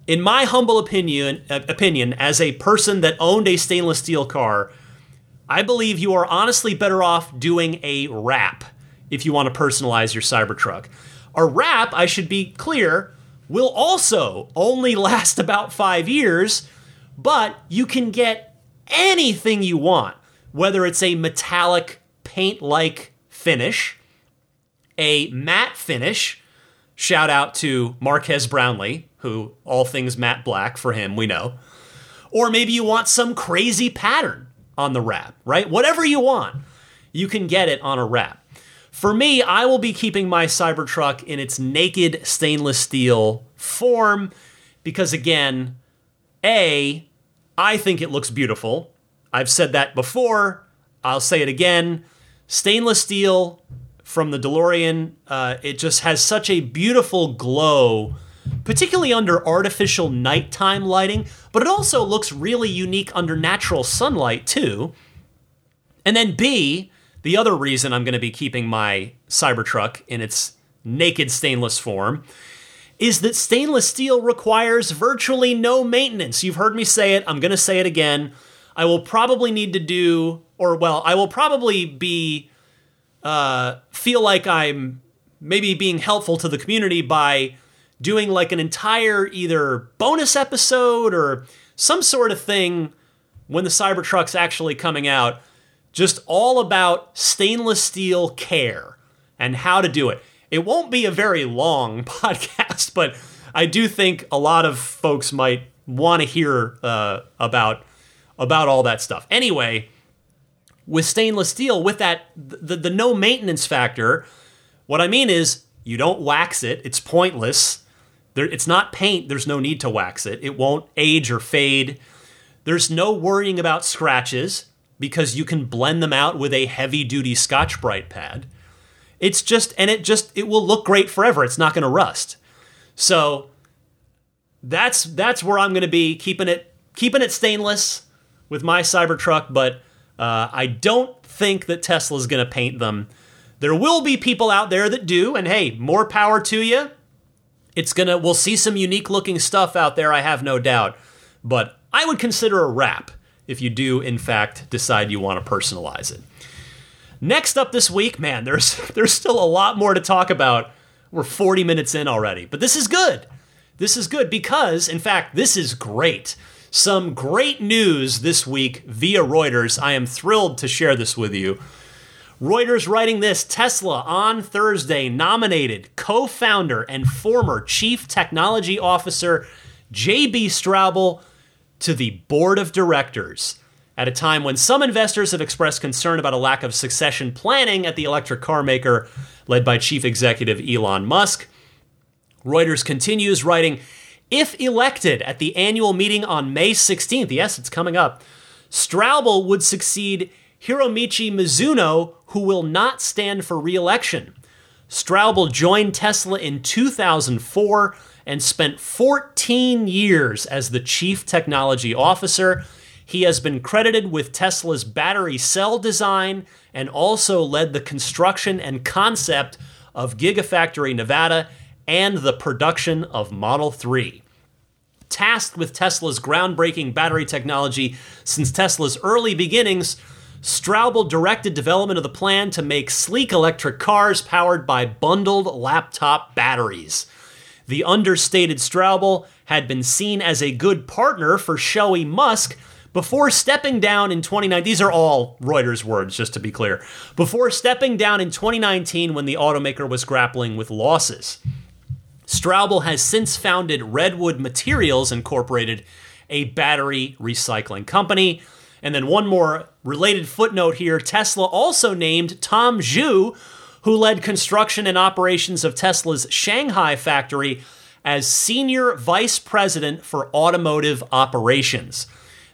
In my humble opinion, opinion, as a person that owned a stainless steel car, I believe you are honestly better off doing a wrap if you want to personalize your Cybertruck. A wrap, I should be clear, will also only last about five years, but you can get anything you want, whether it's a metallic paint-like finish, a matte finish, shout out to Marquez Brownlee, who all things matte black for him, we know. Or maybe you want some crazy pattern on the wrap, right? Whatever you want, you can get it on a wrap. For me, I will be keeping my Cybertruck in its naked stainless steel form because, again, A, I think it looks beautiful. I've said that before. I'll say it again. Stainless steel from the DeLorean, uh, it just has such a beautiful glow, particularly under artificial nighttime lighting, but it also looks really unique under natural sunlight too. And then B, the other reason I'm going to be keeping my Cybertruck in its naked stainless form is that stainless steel requires virtually no maintenance. You've heard me say it. I'm going to say it again. I will probably need to do, or well, I will probably be, uh, feel like I'm maybe being helpful to the community by doing like an entire either bonus episode or some sort of thing when the Cybertruck's actually coming out, just all about stainless steel care and how to do it. It won't be a very long podcast, but I do think a lot of folks might want to hear uh, about, about all that stuff. Anyway, with stainless steel with that, the, the no maintenance factor. What I mean is you don't wax it. It's pointless. There, it's not paint. There's no need to wax it. It won't age or fade. There's no worrying about scratches because you can blend them out with a heavy duty Scotch-Brite pad. It's just, and it just, it will look great forever. It's not going to rust. So that's, that's where I'm going to be keeping it, keeping it stainless with my Cybertruck. But uh, I don't think that Tesla's going to paint them. There will be people out there that do, and hey, more power to you. It's gonna, we'll see some unique looking stuff out there, I have no doubt. But I would consider a wrap if you do, in fact, decide you want to personalize it. Next up this week, man, there's there's still a lot more to talk about. We're forty minutes in already, but this is good. This is good because, in fact, this is great. Some great news this week via Reuters. I am thrilled to share this with you. Reuters writing this, Tesla on Thursday nominated co-founder and former chief technology officer J B. Straubel to the board of directors at a time when some investors have expressed concern about a lack of succession planning at the electric car maker led by chief executive Elon Musk. Reuters continues writing, if elected at the annual meeting on May sixteenth, yes, it's coming up, Straubel would succeed Hiromichi Mizuno, who will not stand for re-election. Straubel joined Tesla in two thousand four and spent fourteen years as the chief technology officer. He has been credited with Tesla's battery cell design and also led the construction and concept of Gigafactory Nevada and the production of Model three. Tasked with Tesla's groundbreaking battery technology since Tesla's early beginnings, Straubel directed development of the plan to make sleek electric cars powered by bundled laptop batteries. The understated Straubel had been seen as a good partner for showy Musk before stepping down in twenty nineteen. These are all Reuters words, just to be clear. Before stepping down in twenty nineteen when the automaker was grappling with losses. Straubel has since founded Redwood Materials Incorporated, a battery recycling company. And then one more related footnote here, Tesla also named Tom Zhu, who led construction and operations of Tesla's Shanghai factory, as senior vice president for automotive operations.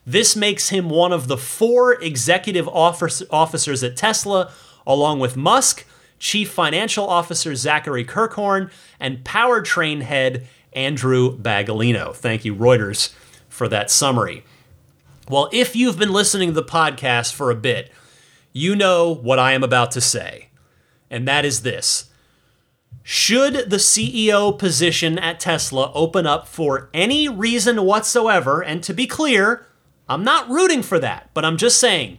This makes him one of the four executive officers at Tesla, along with Musk, chief financial officer Zachary Kirkhorn, and powertrain head Andrew Bagolino. Thank you, Reuters, for that summary. Well, if you've been listening to the podcast for a bit, you know what I am about to say, and that is this. Should the C E O position at Tesla open up for any reason whatsoever, and to be clear, I'm not rooting for that, but I'm just saying,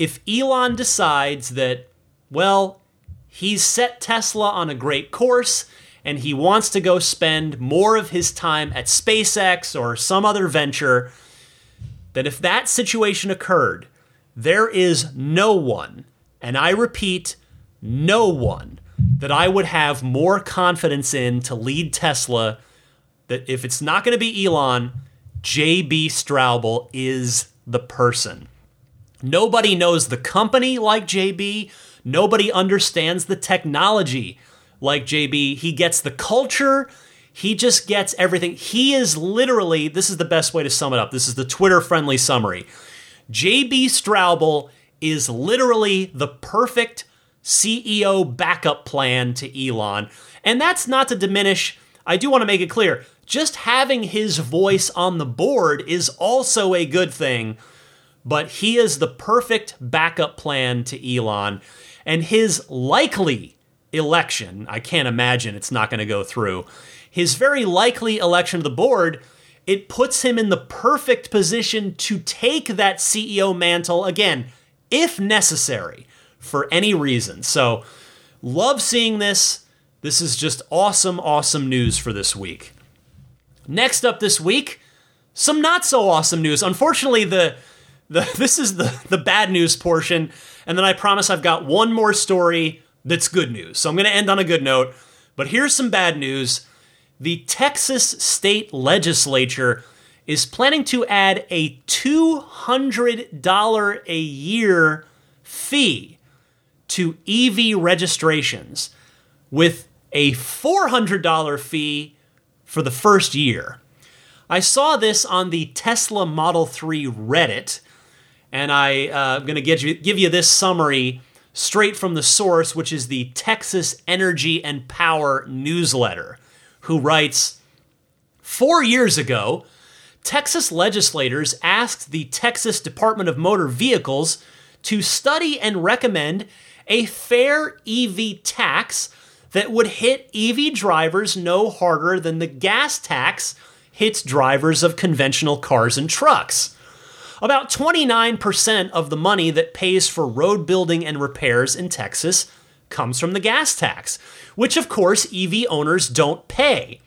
if Elon decides that, well, he's set Tesla on a great course, and he wants to go spend more of his time at SpaceX or some other venture, that if that situation occurred, there is no one, and I repeat, no one, that I would have more confidence in to lead Tesla, that if it's not going to be Elon, J B. Straubel is the person. Nobody knows the company like J B. Nobody understands the technology like J B. He gets the culture. He just gets everything. He is literally, this is the best way to sum it up. This is the Twitter-friendly summary. J B. Straubel is literally the perfect C E O backup plan to Elon. And that's not to diminish, I do want to make it clear, just having his voice on the board is also a good thing, but he is the perfect backup plan to Elon. And his likely election, I can't imagine it's not going to go through, his very likely election to the board, it puts him in the perfect position to take that C E O mantle, again, if necessary, for any reason. So, love seeing this. This is just awesome, awesome news for this week. Next up this week, some not so awesome news. Unfortunately, the, the this is the, the bad news portion, and then I promise I've got one more story that's good news. So I'm going to end on a good note, but here's some bad news. The Texas state legislature is planning to add a two hundred dollars a year fee to E V registrations with a four hundred dollars fee for the first year. I saw this on the Tesla Model three Reddit, and I, uh, I'm going to give you, give you this summary straight from the source, which is the Texas Energy and Power newsletter, who writes, four years ago, Texas legislators asked the Texas Department of Motor Vehicles to study and recommend a fair E V tax that would hit E V drivers no harder than the gas tax hits drivers of conventional cars and trucks. About twenty-nine percent of the money that pays for road building and repairs in Texas comes from the gas tax, which of course E V owners don't pay.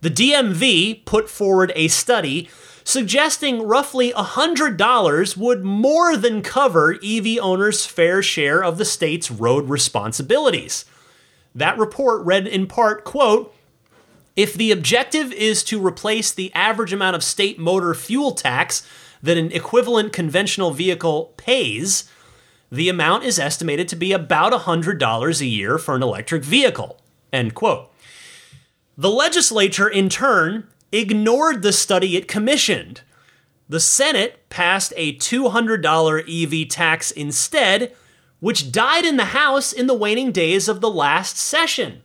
The D M V put forward a study suggesting roughly one hundred dollars would more than cover E V owners' fair share of the state's road responsibilities. That report read in part, quote, if the objective is to replace the average amount of state motor fuel tax that an equivalent conventional vehicle pays, the amount is estimated to be about one hundred dollars a year for an electric vehicle, end quote. The legislature, in turn, ignored the study it commissioned. The Senate passed a two hundred dollars E V tax instead, which died in the House in the waning days of the last session.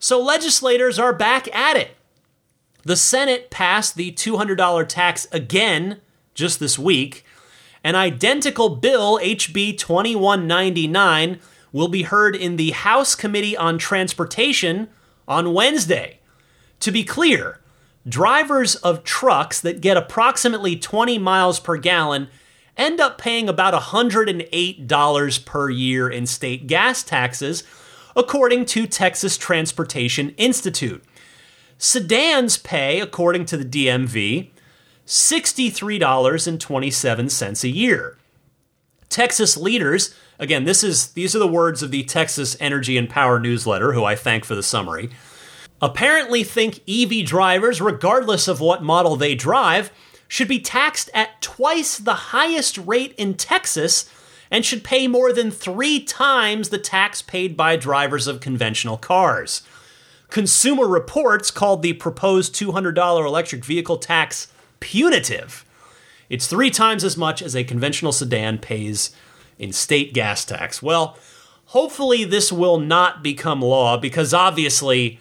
So legislators are back at it. The Senate passed the two hundred dollars tax again just this week. An identical bill, H B twenty-one ninety-nine, will be heard in the House Committee on Transportation on Wednesday. To be clear, drivers of trucks that get approximately twenty miles per gallon end up paying about one hundred eight dollars per year in state gas taxes, according to Texas Transportation Institute. Sedans pay, according to the D M V, sixty-three dollars and twenty-seven cents a year. Texas leaders, again, this is these are the words of the Texas Energy and Power newsletter, who I thank for the summary, apparently think E V drivers, regardless of what model they drive, should be taxed at twice the highest rate in Texas and should pay more than three times the tax paid by drivers of conventional cars. Consumer Reports called the proposed two hundred dollars electric vehicle tax punitive. It's three times as much as a conventional sedan pays in state gas tax. Well, hopefully this will not become law, because obviously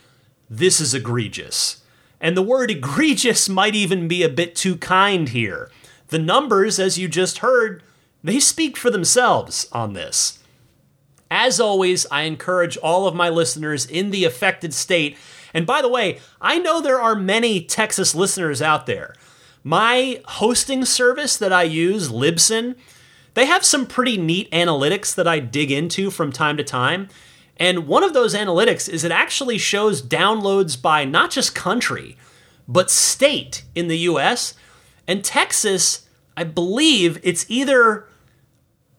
this is egregious. And the word egregious might even be a bit too kind here. The numbers, as you just heard, they speak for themselves on this. As always, I encourage all of my listeners in the affected state, and by the way, I know there are many Texas listeners out there. My hosting service that I use, Libsyn, they have some pretty neat analytics that I dig into from time to time. And one of those analytics is it actually shows downloads by not just country, but state in the U S. And Texas, I believe it's either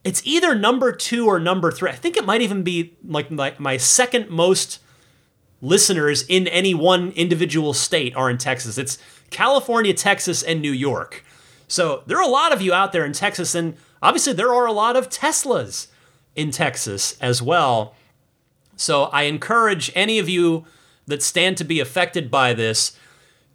it's either number two or number three. I think it might even be like my, my second most listeners in any one individual state are in Texas. It's California, Texas, and New York. So there are a lot of you out there in Texas, and obviously there are a lot of Teslas in Texas as well. So I encourage any of you that stand to be affected by this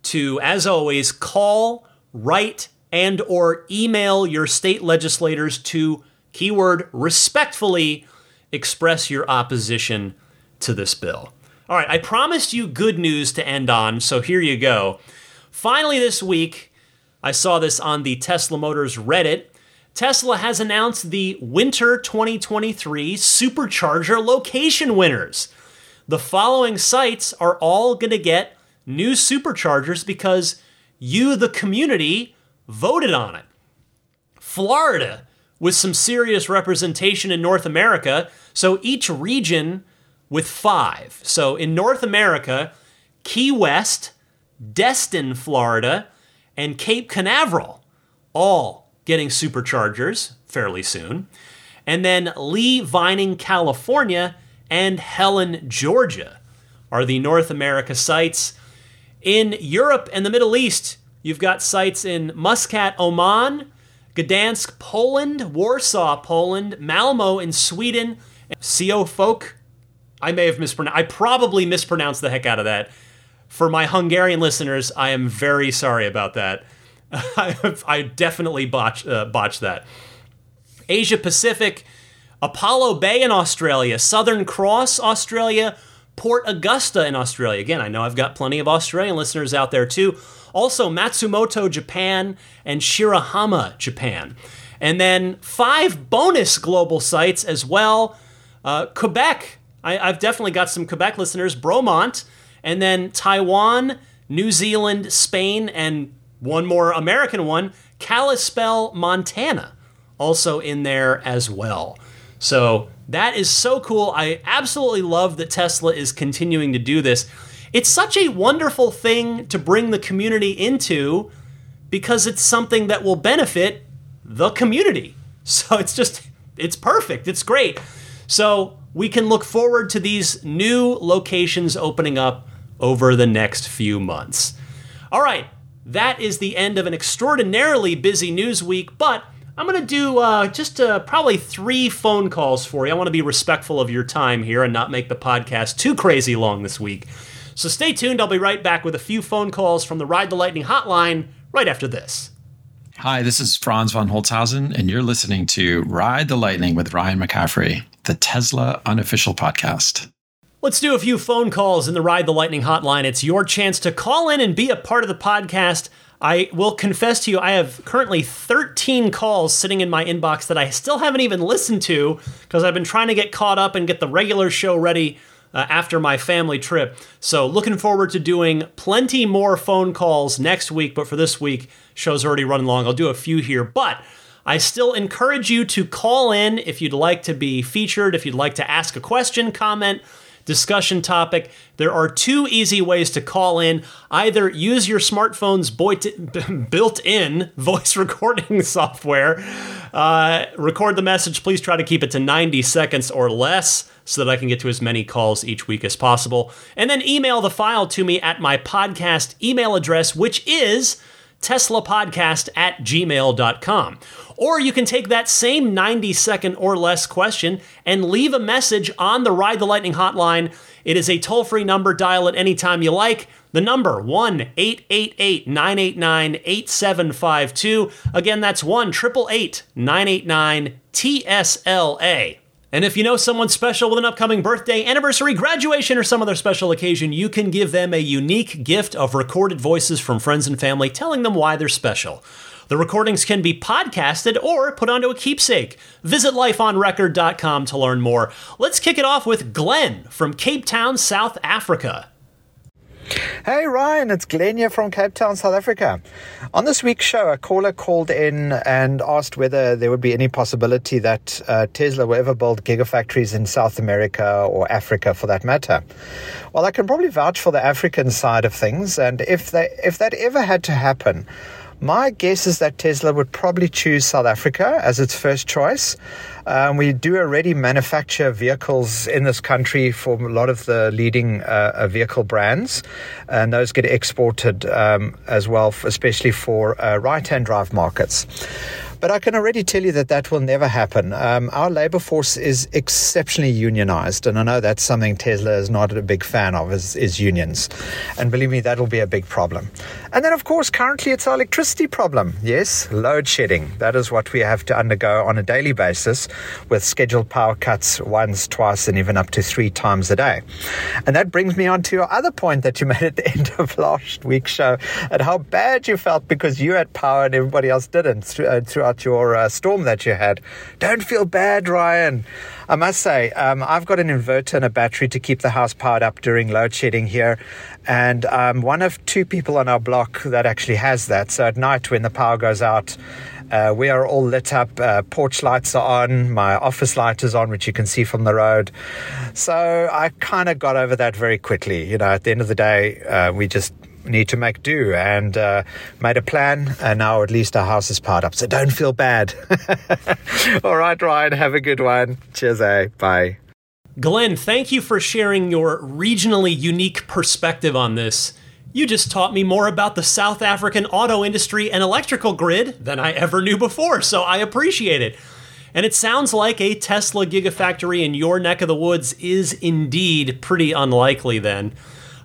to, as always, call, write, and or email your state legislators to, keyword, respectfully express your opposition to this bill. All right, I promised you good news to end on, so here you go. Finally this week, I saw this on the Tesla Motors Reddit. Tesla has announced the Winter twenty twenty-three Supercharger location winners. The following sites are all going to get new superchargers because you, the community, voted on it. Florida, with some serious representation in North America, so each region with five. So in North America, Key West, Destin, Florida, and Cape Canaveral, all getting superchargers fairly soon, and then Lee Vining, California, and Helen, Georgia are the North America sites. In Europe and the Middle East, you've got sites in Muscat, Oman, Gdansk, Poland, Warsaw, Poland, Malmo in Sweden, Seofolk. I may have mispronounced, I probably mispronounced the heck out of that. For my Hungarian listeners, I am very sorry about that. I definitely botched, uh, botched that. Asia Pacific, Apollo Bay in Australia, Southern Cross, Australia, Port Augusta in Australia. Again, I know I've got plenty of Australian listeners out there too. Also Matsumoto, Japan, and Shirahama, Japan. And then five bonus global sites as well. Uh, Quebec. I, I've definitely got some Quebec listeners. Bromont. And then Taiwan, New Zealand, Spain, and one more American one, Kalispell, Montana, also in there as well. So that is so cool. I absolutely love that Tesla is continuing to do this. It's such a wonderful thing to bring the community into because it's something that will benefit the community. So it's just, it's perfect. It's great. So we can look forward to these new locations opening up over the next few months. All right. That is the end of an extraordinarily busy news week, but I'm going to do uh, just uh, probably three phone calls for you. I want to be respectful of your time here and not make the podcast too crazy long this week. So stay tuned. I'll be right back with a few phone calls from the Ride the Lightning hotline right after this. Hi, this is Franz von Holzhausen, and you're listening to Ride the Lightning with Ryan McCaffrey, the Tesla unofficial podcast. Let's do a few phone calls in the Ride the Lightning hotline. It's your chance to call in and be a part of the podcast. I will confess to you, I have currently thirteen calls sitting in my inbox that I still haven't even listened to because I've been trying to get caught up and get the regular show ready uh, after my family trip. So looking forward to doing plenty more phone calls next week. But for this week, show's already running long. I'll do a few here, but I still encourage you to call in if you'd like to be featured, if you'd like to ask a question, comment, discussion topic. There are two easy ways to call in. Either use your smartphone's built-in voice recording software. Uh, record the message. Please try to keep it to ninety seconds or less so that I can get to as many calls each week as possible. And then email the file to me at my podcast email address, which is teslapodcast at gmail dot com. Or you can take that same ninety second or less question and leave a message on the Ride the Lightning hotline. It is a toll-free number. Dial it anytime you like. The number, one eight eight eight, nine eight nine, eight seven five two. Again, that's one eight eight eight, nine eight nine, T S L A. And if you know someone special with an upcoming birthday, anniversary, graduation, or some other special occasion, you can give them a unique gift of recorded voices from friends and family telling them why they're special. The recordings can be podcasted or put onto a keepsake. Visit life on record dot com to learn more. Let's kick it off with Glenn from Cape Town, South Africa. Hey Ryan, it's Glenn here from Cape Town, South Africa. On this week's show, a caller called in and asked whether there would be any possibility that uh, Tesla will ever build gigafactories in South America or Africa for that matter. Well, I can probably vouch for the African side of things, and if they, if that ever had to happen, my guess is that Tesla would probably choose South Africa as its first choice. Um, we do already manufacture vehicles in this country for a lot of the leading uh, vehicle brands, and those get exported um, as well, especially for uh, right-hand drive markets. But I can already tell you that that will never happen. Um, our labor force is exceptionally unionized, and I know that's something Tesla is not a big fan of, is, is unions. And believe me, that'll be a big problem. And then, of course, currently it's our electricity problem. Yes, load shedding. That is what we have to undergo on a daily basis with scheduled power cuts once, twice, and even up to three times a day. And that brings me on to your other point that you made at the end of last week's show, and how bad you felt because you had power and everybody else didn't through, uh, through your uh, storm that you had. Don't feel bad, Ryan. I must say, um, I've got an inverter and a battery to keep the house powered up during load shedding here, and I'm one of two people on our block that actually has that. So at night when the power goes out, Uh, we are all lit up, uh, porch lights are on, my office light is on, which you can see from the road. So I kind of got over that very quickly. You know, at the end of the day, uh, we just need to make do, and uh, made a plan, and now at least our house is powered up. So don't feel bad. All right, Ryan, have a good one. Cheers, eh? Bye. Glenn, thank you for sharing your regionally unique perspective on this. You just taught me more about the South African auto industry and electrical grid than I ever knew before, so I appreciate it. And it sounds like a Tesla gigafactory in your neck of the woods is indeed pretty unlikely then.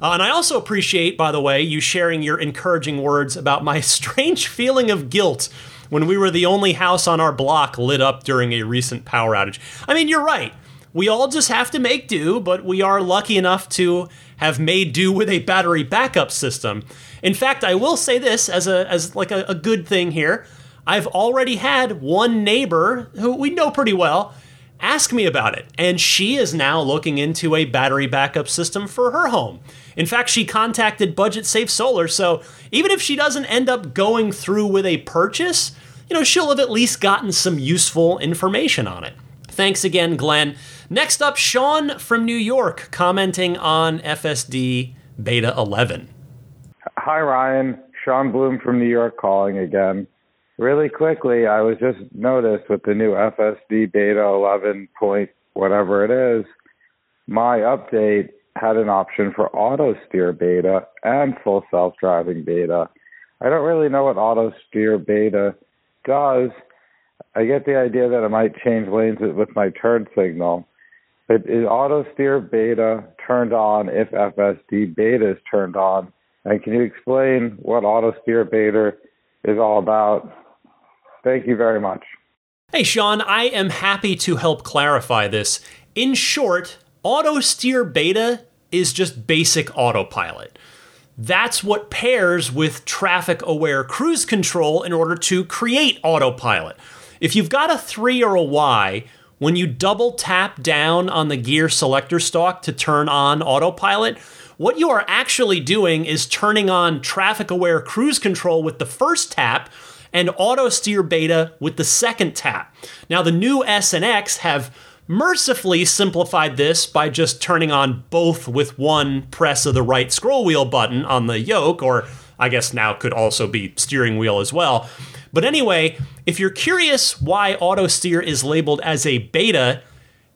Uh, and I also appreciate, by the way, you sharing your encouraging words about my strange feeling of guilt when we were the only house on our block lit up during a recent power outage. I mean, you're right. We all just have to make do, but we are lucky enough to have made do with a battery backup system. In fact, I will say this as a as like a, a good thing here. I've already had one neighbor who we know pretty well ask me about it, and she is now looking into a battery backup system for her home. In fact, she contacted Budget Safe Solar, so even if she doesn't end up going through with a purchase, you know, she'll have at least gotten some useful information on it. Thanks again, Glenn. Next up, Sean from New York commenting on F S D Beta eleven. Hi, Ryan. Sean Bloom from New York calling again. Really quickly, I was just noticed with the new F S D Beta eleven point whatever it is, my update had an option for auto steer beta and full self-driving beta. I don't really know what auto steer beta does. I get the idea that I might change lanes with my turn signal. But is auto steer beta turned on if F S D beta is turned on? And can you explain what auto steer beta is all about? Thank you very much. Hey, Sean, I am happy to help clarify this. In short, auto steer beta is just basic autopilot. That's what pairs with traffic-aware cruise control in order to create autopilot. If you've got a three or a Y, when you double tap down on the gear selector stalk to turn on autopilot, what you are actually doing is turning on traffic-aware cruise control with the first tap and auto steer beta with the second tap. Now, the new S and X have mercifully simplified this by just turning on both with one press of the right scroll wheel button on the yoke, or I guess now could also be steering wheel as well. But anyway, if you're curious why AutoSteer is labeled as a beta,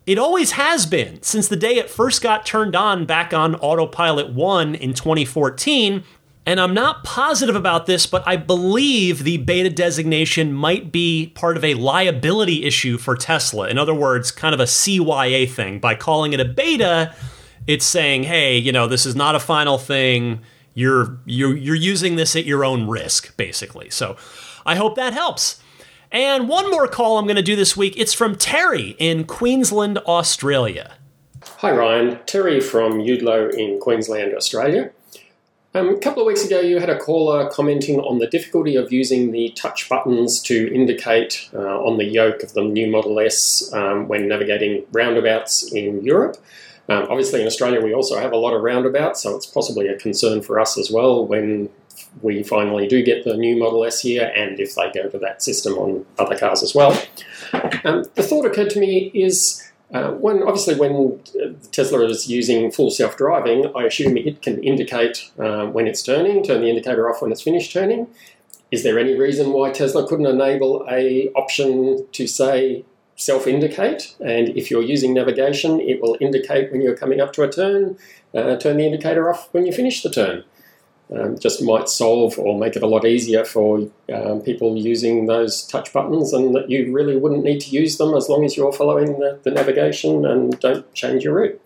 it always has been. Since the day it first got turned on back on Autopilot one in twenty fourteen, and I'm not positive about this, but I believe the beta designation might be part of a liability issue for Tesla. In other words, kind of a C Y A thing. By calling it a beta, it's saying, hey, you know, this is not a final thing. You're, you're, you're using this at your own risk, basically. So I hope that helps. And one more call I'm going to do this week. It's from Terry in Queensland, Australia. Hi, Ryan. Terry from Udlow in Queensland, Australia. Um, a couple of weeks ago, you had a caller commenting on the difficulty of using the touch buttons to indicate uh, on the yoke of the new Model S um, when navigating roundabouts in Europe. Um, obviously, in Australia, we also have a lot of roundabouts, so it's possibly a concern for us as well when we finally do get the new Model S here, and if they go to that system on other cars as well. Um, the thought occurred to me is, uh, when obviously when Tesla is using full self-driving, I assume it can indicate uh, when it's turning, turn the indicator off when it's finished turning. Is there any reason why Tesla couldn't enable a option to say self-indicate, and if you're using navigation, it will indicate when you're coming up to a turn, uh, turn the indicator off when you finish the turn? Um, just might solve or make it a lot easier for um, people using those touch buttons, and that you really wouldn't need to use them as long as you're following the, the navigation and don't change your route.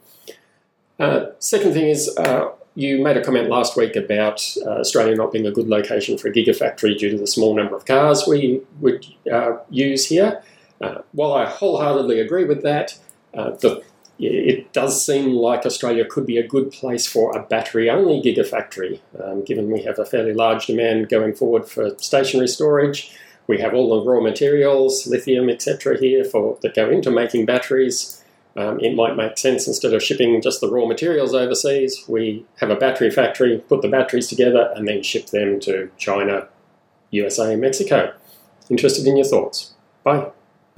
Uh, second thing is, uh, you made a comment last week about uh, Australia not being a good location for a gigafactory due to the small number of cars we would uh, use here. Uh, while I wholeheartedly agree with that, uh, the, it does seem like Australia could be a good place for a battery-only gigafactory, um, given we have a fairly large demand going forward for stationary storage. We have all the raw materials, lithium, et cetera here for that go into making batteries. Um, it might make sense, instead of shipping just the raw materials overseas, we have a battery factory, put the batteries together, and then ship them to China, U S A, Mexico. Interested in your thoughts. Bye.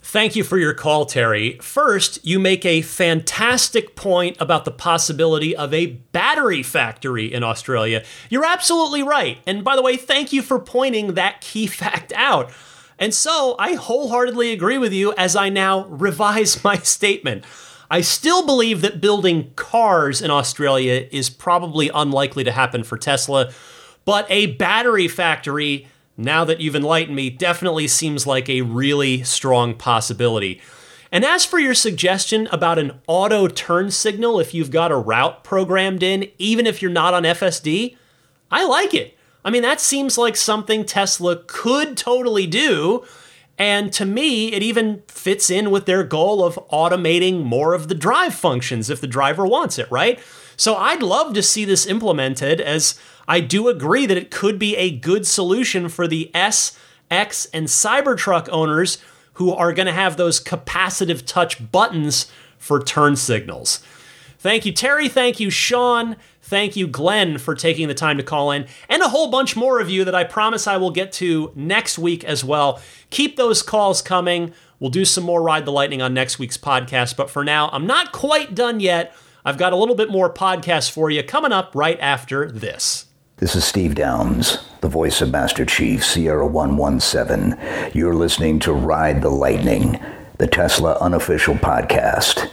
Thank you for your call, Terry. First, you make a fantastic point about the possibility of a battery factory in Australia. You're absolutely right. And by the way, thank you for pointing that key fact out. And so I wholeheartedly agree with you as I now revise my statement. I still believe that building cars in Australia is probably unlikely to happen for Tesla, but a battery factory, now that you've enlightened me, definitely seems like a really strong possibility. And as for your suggestion about an auto turn signal if you've got a route programmed in, even if you're not on F S D, I like it. I mean, that seems like something Tesla could totally do. And to me, it even fits in with their goal of automating more of the drive functions if the driver wants it, right? So I'd love to see this implemented, as I do agree that it could be a good solution for the S, X, and Cybertruck owners who are going to have those capacitive touch buttons for turn signals. Thank you, Terry. Thank you, Sean. Thank you, Glenn, for taking the time to call in, and a whole bunch more of you that I promise I will get to next week as well. Keep those calls coming. We'll do some more Ride the Lightning on next week's podcast, but for now, I'm not quite done yet. I've got a little bit more podcast for you coming up right after this. This is Steve Downs, the voice of Master Chief, Sierra one one seven. You're listening to Ride the Lightning, the Tesla unofficial podcast.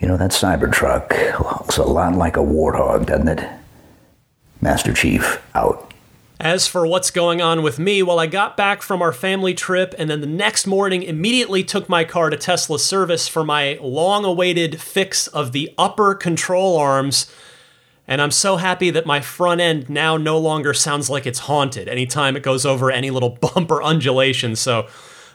You know, that Cybertruck looks a lot like a warthog, doesn't it? Master Chief, out. As for what's going on with me, well, I got back from our family trip, and then the next morning immediately took my car to Tesla service for my long-awaited fix of the upper control arms. And I'm so happy that my front end now no longer sounds like it's haunted anytime it goes over any little bump or undulation. So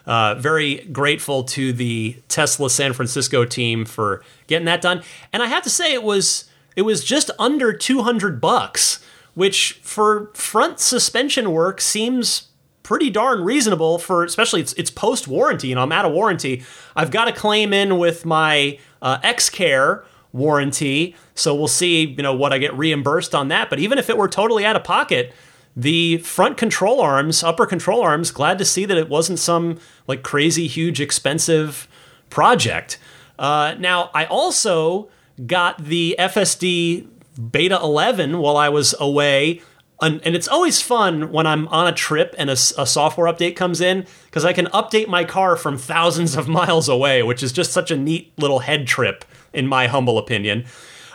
uh, very grateful to the Tesla San Francisco team for getting that done. And I have to say it was it was just under two hundred bucks, which for front suspension work seems pretty darn reasonable for, especially it's, it's post-warranty. You know, I'm out of warranty. I've got a claim in with my uh, X-Care warranty, so we'll see, you know, what I get reimbursed on that. But even if it were totally out of pocket, the front control arms, upper control arms, glad to see that it wasn't some like crazy, huge, expensive project. Uh, now, I also got the F S D Beta eleven while I was away. And, and it's always fun when I'm on a trip and a, a software update comes in, because I can update my car from thousands of miles away, which is just such a neat little head trip, in my humble opinion.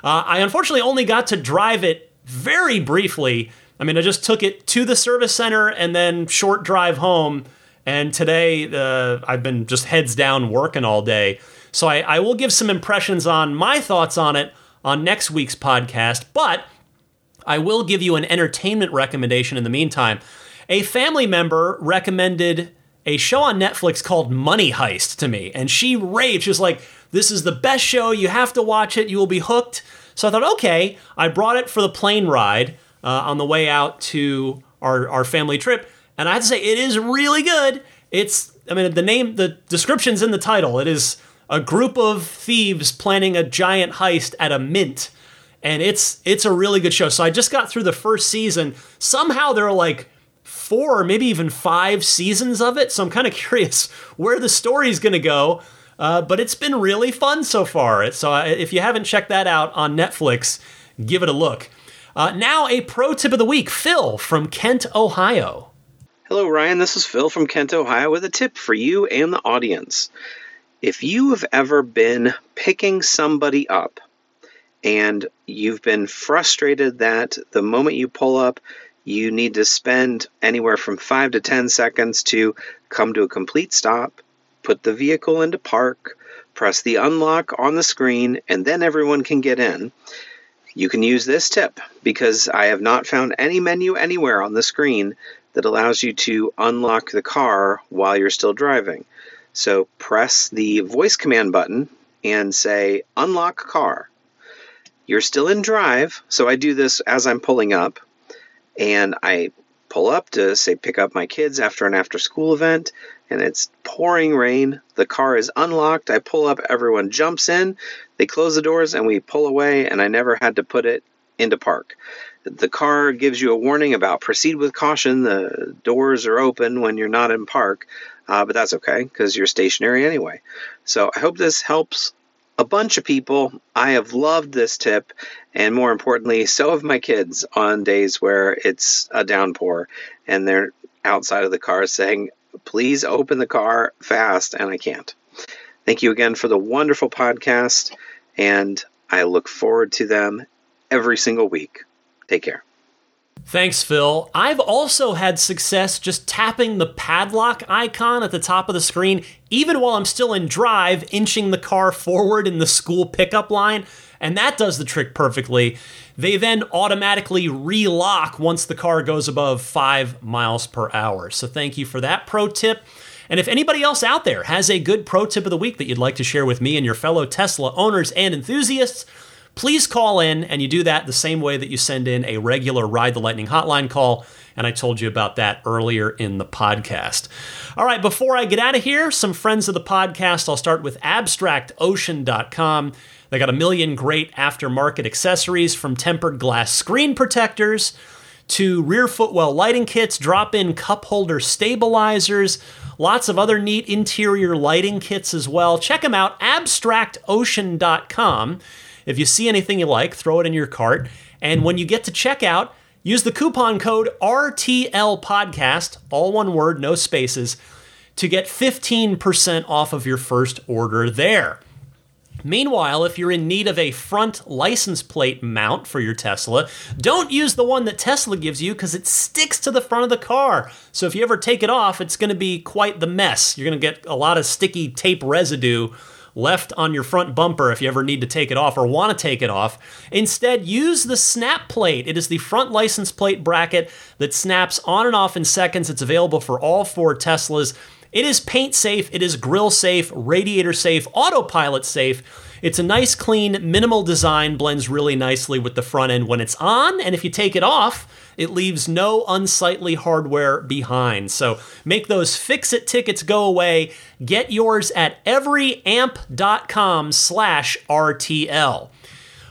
Uh, I unfortunately only got to drive it very briefly. I mean, I just took it to the service center and then short drive home. And today uh, I've been just heads down working all day. So I, I will give some impressions on my thoughts on it on next week's podcast. But I will give you an entertainment recommendation in the meantime. A family member recommended a show on Netflix called Money Heist to me. And she raved. She was like, this is the best show. You have to watch it. You will be hooked. So I thought, okay, I brought it for the plane ride uh, on the way out to our, our family trip. And I have to say, it is really good. It's, I mean, the name, the description's in the title. It is a group of thieves planning a giant heist at a mint. And it's it's a really good show. So I just got through the first season. Somehow there are like four or maybe even five seasons of it. So I'm kind of curious where the story's going to go. Uh, but it's been really fun so far. So uh, if you haven't checked that out on Netflix, give it a look. Uh, now a pro tip of the week, Phil from Kent, Ohio. Hello, Ryan. This is Phil from Kent, Ohio with a tip for you and the audience. If you have ever been picking somebody up and you've been frustrated that the moment you pull up, you need to spend anywhere from five to ten seconds to come to a complete stop, put the vehicle into park, press the unlock on the screen, and then everyone can get in. You can use this tip, because I have not found any menu anywhere on the screen that allows you to unlock the car while you're still driving. So press the voice command button and say, unlock car. You're still in drive, so I do this as I'm pulling up, and I pull up to, say, pick up my kids after an after-school event, and it's pouring rain. The car is unlocked. I pull up. Everyone jumps in. They close the doors, and we pull away, and I never had to put it into park. The car gives you a warning about proceed with caution. The doors are open when you're not in park, uh, but that's okay because you're stationary anyway. So I hope this helps a bunch of people. I have loved this tip, and more importantly, so have my kids on days where it's a downpour and they're outside of the car saying, please open the car fast, and I can't. Thank you again for the wonderful podcast, and I look forward to them every single week. Take care. Thanks, Phil. I've also had success just tapping the padlock icon at the top of the screen, even while I'm still in drive, inching the car forward in the school pickup line, and that does the trick perfectly. They then automatically relock once the car goes above five miles per hour. So thank you for that pro tip. And if anybody else out there has a good pro tip of the week that you'd like to share with me and your fellow Tesla owners and enthusiasts, please call in, and you do that the same way that you send in a regular Ride the Lightning hotline call, and I told you about that earlier in the podcast. All right, before I get out of here, some friends of the podcast. I'll start with abstract ocean dot com. They got a million great aftermarket accessories, from tempered glass screen protectors to rear footwell lighting kits, drop-in cup holder stabilizers, lots of other neat interior lighting kits as well. Check them out, abstract ocean dot com. If you see anything you like, throw it in your cart. And when you get to checkout, use the coupon code R T L podcast, all one word, no spaces, to get fifteen percent off of your first order there. Meanwhile, if you're in need of a front license plate mount for your Tesla, don't use the one that Tesla gives you because it sticks to the front of the car. So if you ever take it off, it's going to be quite the mess. You're going to get a lot of sticky tape residue left on your front bumper if you ever need to take it off or want to take it off. Instead, use the snap plate. It is the front license plate bracket that snaps on and off in seconds. It's available for all four Teslas. It is paint safe, it is grill safe, radiator safe, autopilot safe. It's a nice, clean, minimal design, blends really nicely with the front end when it's on, and if you take it off, it leaves no unsightly hardware behind. So make those fix-it tickets go away. Get yours at every amp dot com slash R T L.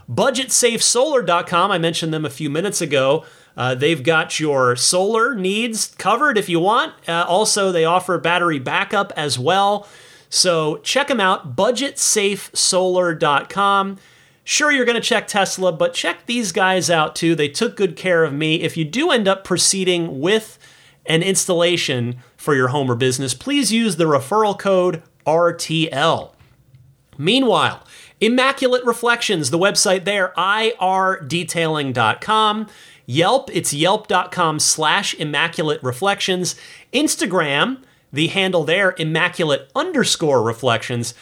budget safe solar dot com, I mentioned them a few minutes ago. Uh, they've got your solar needs covered if you want. Uh, also, they offer battery backup as well. So check them out, budget safe solar dot com. Sure, you're going to check Tesla, but check these guys out too. They took good care of me. If you do end up proceeding with an installation for your home or business, please use the referral code R T L. Meanwhile, Immaculate Reflections, the website there, I R detailing dot com. Yelp, it's yelp dot com slash Immaculate Reflections. Instagram, the handle there, Immaculate underscore Reflections.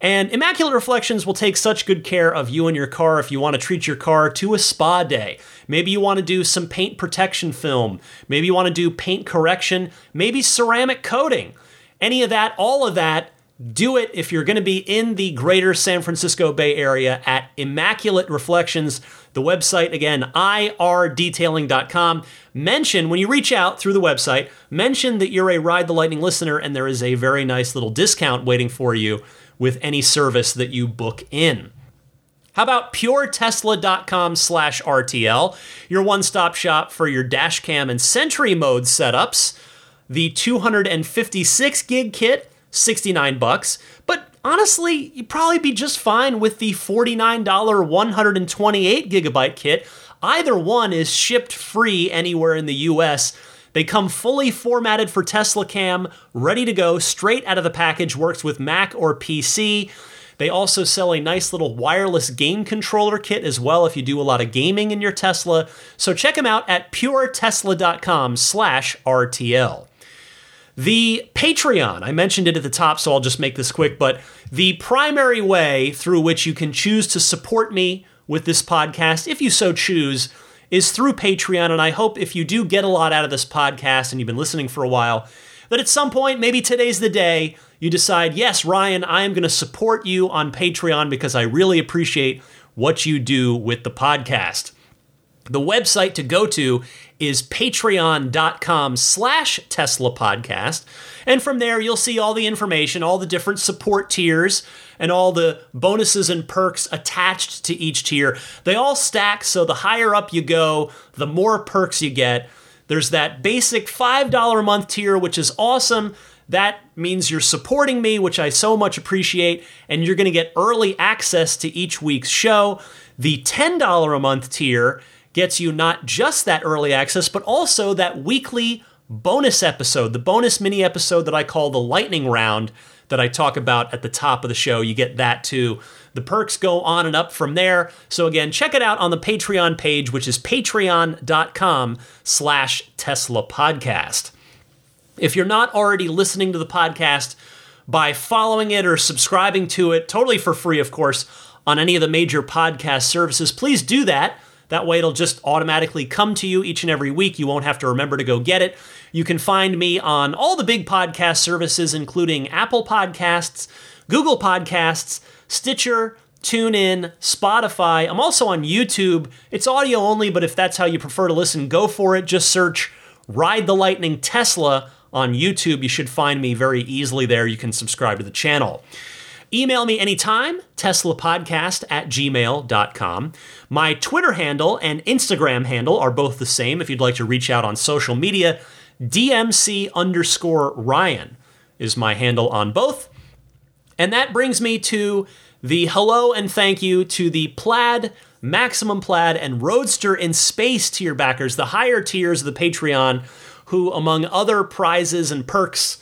And Immaculate Reflections will take such good care of you and your car if you want to treat your car to a spa day. Maybe you want to do some paint protection film. Maybe you want to do paint correction. Maybe ceramic coating. Any of that, all of that, do it if you're going to be in the greater San Francisco Bay Area at Immaculate Reflections. The website, again, I R detailing dot com. Mention, when you reach out through the website, mention that you're a Ride the Lightning listener, and there is a very nice little discount waiting for you with any service that you book in. How about pure tesla dot com slash R T L, your one-stop shop for your dash cam and sentry mode setups. The two fifty-six gig kit, sixty-nine bucks, but honestly, you'd probably be just fine with the forty-nine dollar one twenty-eight gigabyte kit. Either one is shipped free anywhere in the U S. They come fully formatted for Tesla Cam, ready to go, straight out of the package, works with Mac or P C. They also sell a nice little wireless game controller kit as well if you do a lot of gaming in your Tesla. So check them out at pure tesla dot com slash R T L. The Patreon, I mentioned it at the top, so I'll just make this quick, but the primary way through which you can choose to support me with this podcast, if you so choose, is through Patreon, and I hope if you do get a lot out of this podcast and you've been listening for a while, that at some point, maybe today's the day, you decide, yes, Ryan, I am going to support you on Patreon because I really appreciate what you do with the podcast. The website to go to is patreon dot com slash Tesla podcast. And from there, you'll see all the information, all the different support tiers, and all the bonuses and perks attached to each tier. They all stack, so the higher up you go, the more perks you get. There's that basic five dollars a month tier, which is awesome. That means you're supporting me, which I so much appreciate, and you're going to get early access to each week's show. The ten dollars a month tier gets you not just that early access, but also that weekly bonus episode, the bonus mini episode that I call the Lightning Round, that I talk about at the top of the show. You get that too. The perks go on and up from there. So again, check it out on the Patreon page, which is patreon.com slash Tesla podcast. If you're not already listening to the podcast by following it or subscribing to it, totally for free, of course, on any of the major podcast services, please do that. That way it'll just automatically come to you each and every week. You won't have to remember to go get it. You can find me on all the big podcast services, including Apple Podcasts, Google Podcasts, Stitcher, TuneIn, Spotify. I'm also on YouTube. It's audio only, but if that's how you prefer to listen, go for it. Just search Ride the Lightning Tesla on YouTube. You should find me very easily there. You can subscribe to the channel. Email me anytime, teslapodcast at gmail dot com. My Twitter handle and Instagram handle are both the same. If you'd like to reach out on social media, D M C underscore Ryan is my handle on both. And that brings me to the hello and thank you to the Plaid, Maximum Plaid, and Roadster in Space tier backers, the higher tiers of the Patreon, who, among other prizes and perks,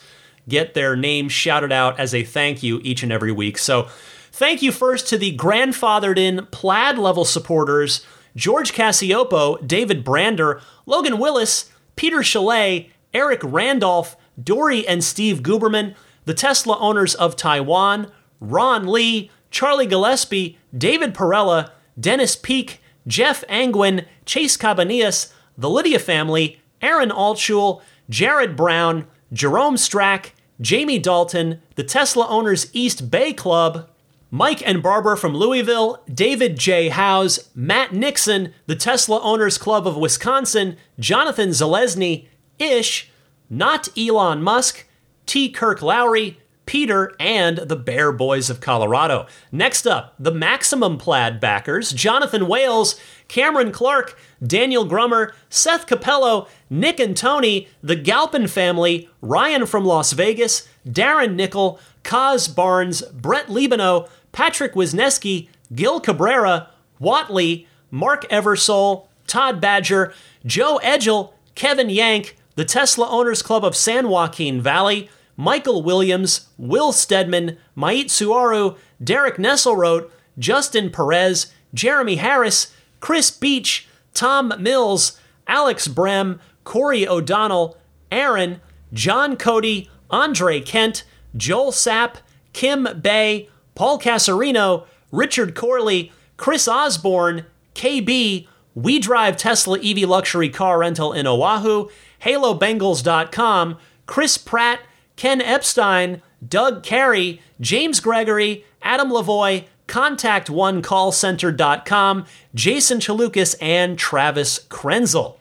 get their name shouted out as a thank you each and every week. So thank you first to the grandfathered-in Plaid-level supporters, George Cassiopo, David Brander, Logan Willis, Peter Chalet, Eric Randolph, Dory and Steve Guberman, the Tesla owners of Taiwan, Ron Lee, Charlie Gillespie, David Perella, Dennis Peake, Jeff Angwin, Chase Cabanillas, the Lydia family, Aaron Altschul, Jared Brown, Jerome Strack, Jamie Dalton, the Tesla Owners East Bay Club, Mike and Barbara from Louisville, David J. Howes, Matt Nixon, the Tesla Owners Club of Wisconsin, Jonathan Zalesny, Ish, Not Elon Musk, T. Kirk Lowry, Peter, and the Bear Boys of Colorado. Next up, the Maximum Plaid backers, Jonathan Wales, Cameron Clark, Daniel Grummer, Seth Capello, Nick and Tony, the Galpin family, Ryan from Las Vegas, Darren Nickel, Kaz Barnes, Brett Libano, Patrick Wisneski, Gil Cabrera, Watley, Mark Eversole, Todd Badger, Joe Edgel, Kevin Yank, the Tesla Owners Club of San Joaquin Valley, Michael Williams, Will Stedman, Mait Suaru, Derek Nesselrote, Justin Perez, Jeremy Harris, Chris Beach, Tom Mills, Alex Brem, Corey O'Donnell, Aaron, John Cody, Andre Kent, Joel Sapp, Kim Bay, Paul Casarino, Richard Corley, Chris Osborne, K B, We Drive Tesla E V Luxury Car Rental in Oahu, halo bengals dot com, Chris Pratt, Ken Epstein, Doug Carey, James Gregory, Adam Lavoie, contact one call center dot com, Jason Chalukas, and Travis Krenzel.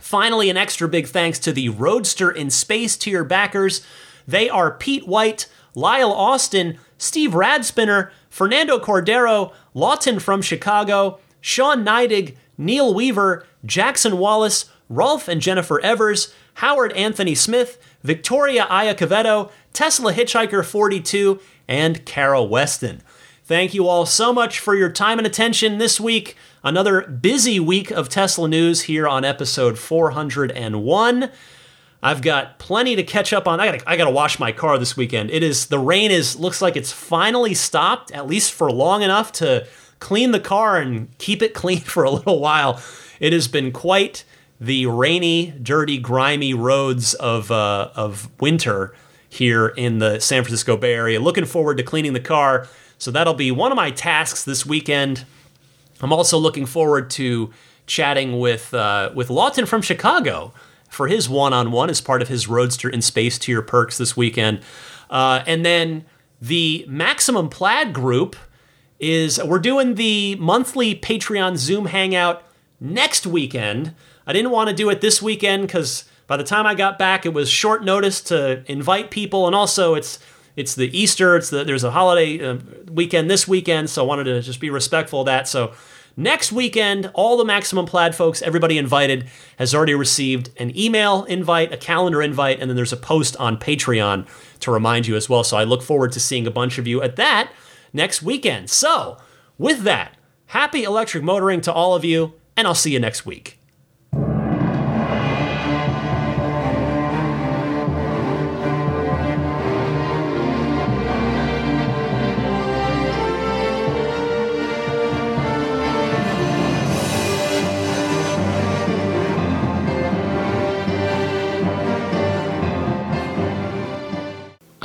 Finally, an extra big thanks to the Roadster in Space tier backers. They are Pete White, Lyle Austin, Steve Radspinner, Fernando Cordero, Lawton from Chicago, Sean Neidig, Neil Weaver, Jackson Wallace, Rolf and Jennifer Evers, Howard Anthony Smith, Victoria Iacovetto, Tesla Hitchhiker forty-two, and Kara Weston. Thank you all so much for your time and attention this week. Another busy week of Tesla news here on episode four hundred one. I've got plenty to catch up on. I gotta, I gotta wash my car this weekend. It is the rain is looks like it's finally stopped, at least for long enough to clean the car and keep it clean for a little while. It has been quite the rainy, dirty, grimy roads of uh, of winter here in the San Francisco Bay Area. Looking forward to cleaning the car. So that'll be one of my tasks this weekend. I'm also looking forward to chatting with uh, with Lawton from Chicago for his one-on-one as part of his Roadster in Space tier perks this weekend. Uh, and then the Maximum Plaid group is, we're doing the monthly Patreon Zoom hangout next weekend. I didn't want to do it this weekend because by the time I got back, it was short notice to invite people. And also it's it's the Easter, it's the, there's a holiday uh, weekend this weekend, so I wanted to just be respectful of that. So next weekend, all the Maximum Plaid folks, everybody invited, has already received an email invite, a calendar invite, and then there's a post on Patreon to remind you as well. So I look forward to seeing a bunch of you at that next weekend. So with that, happy electric motoring to all of you, and I'll see you next week.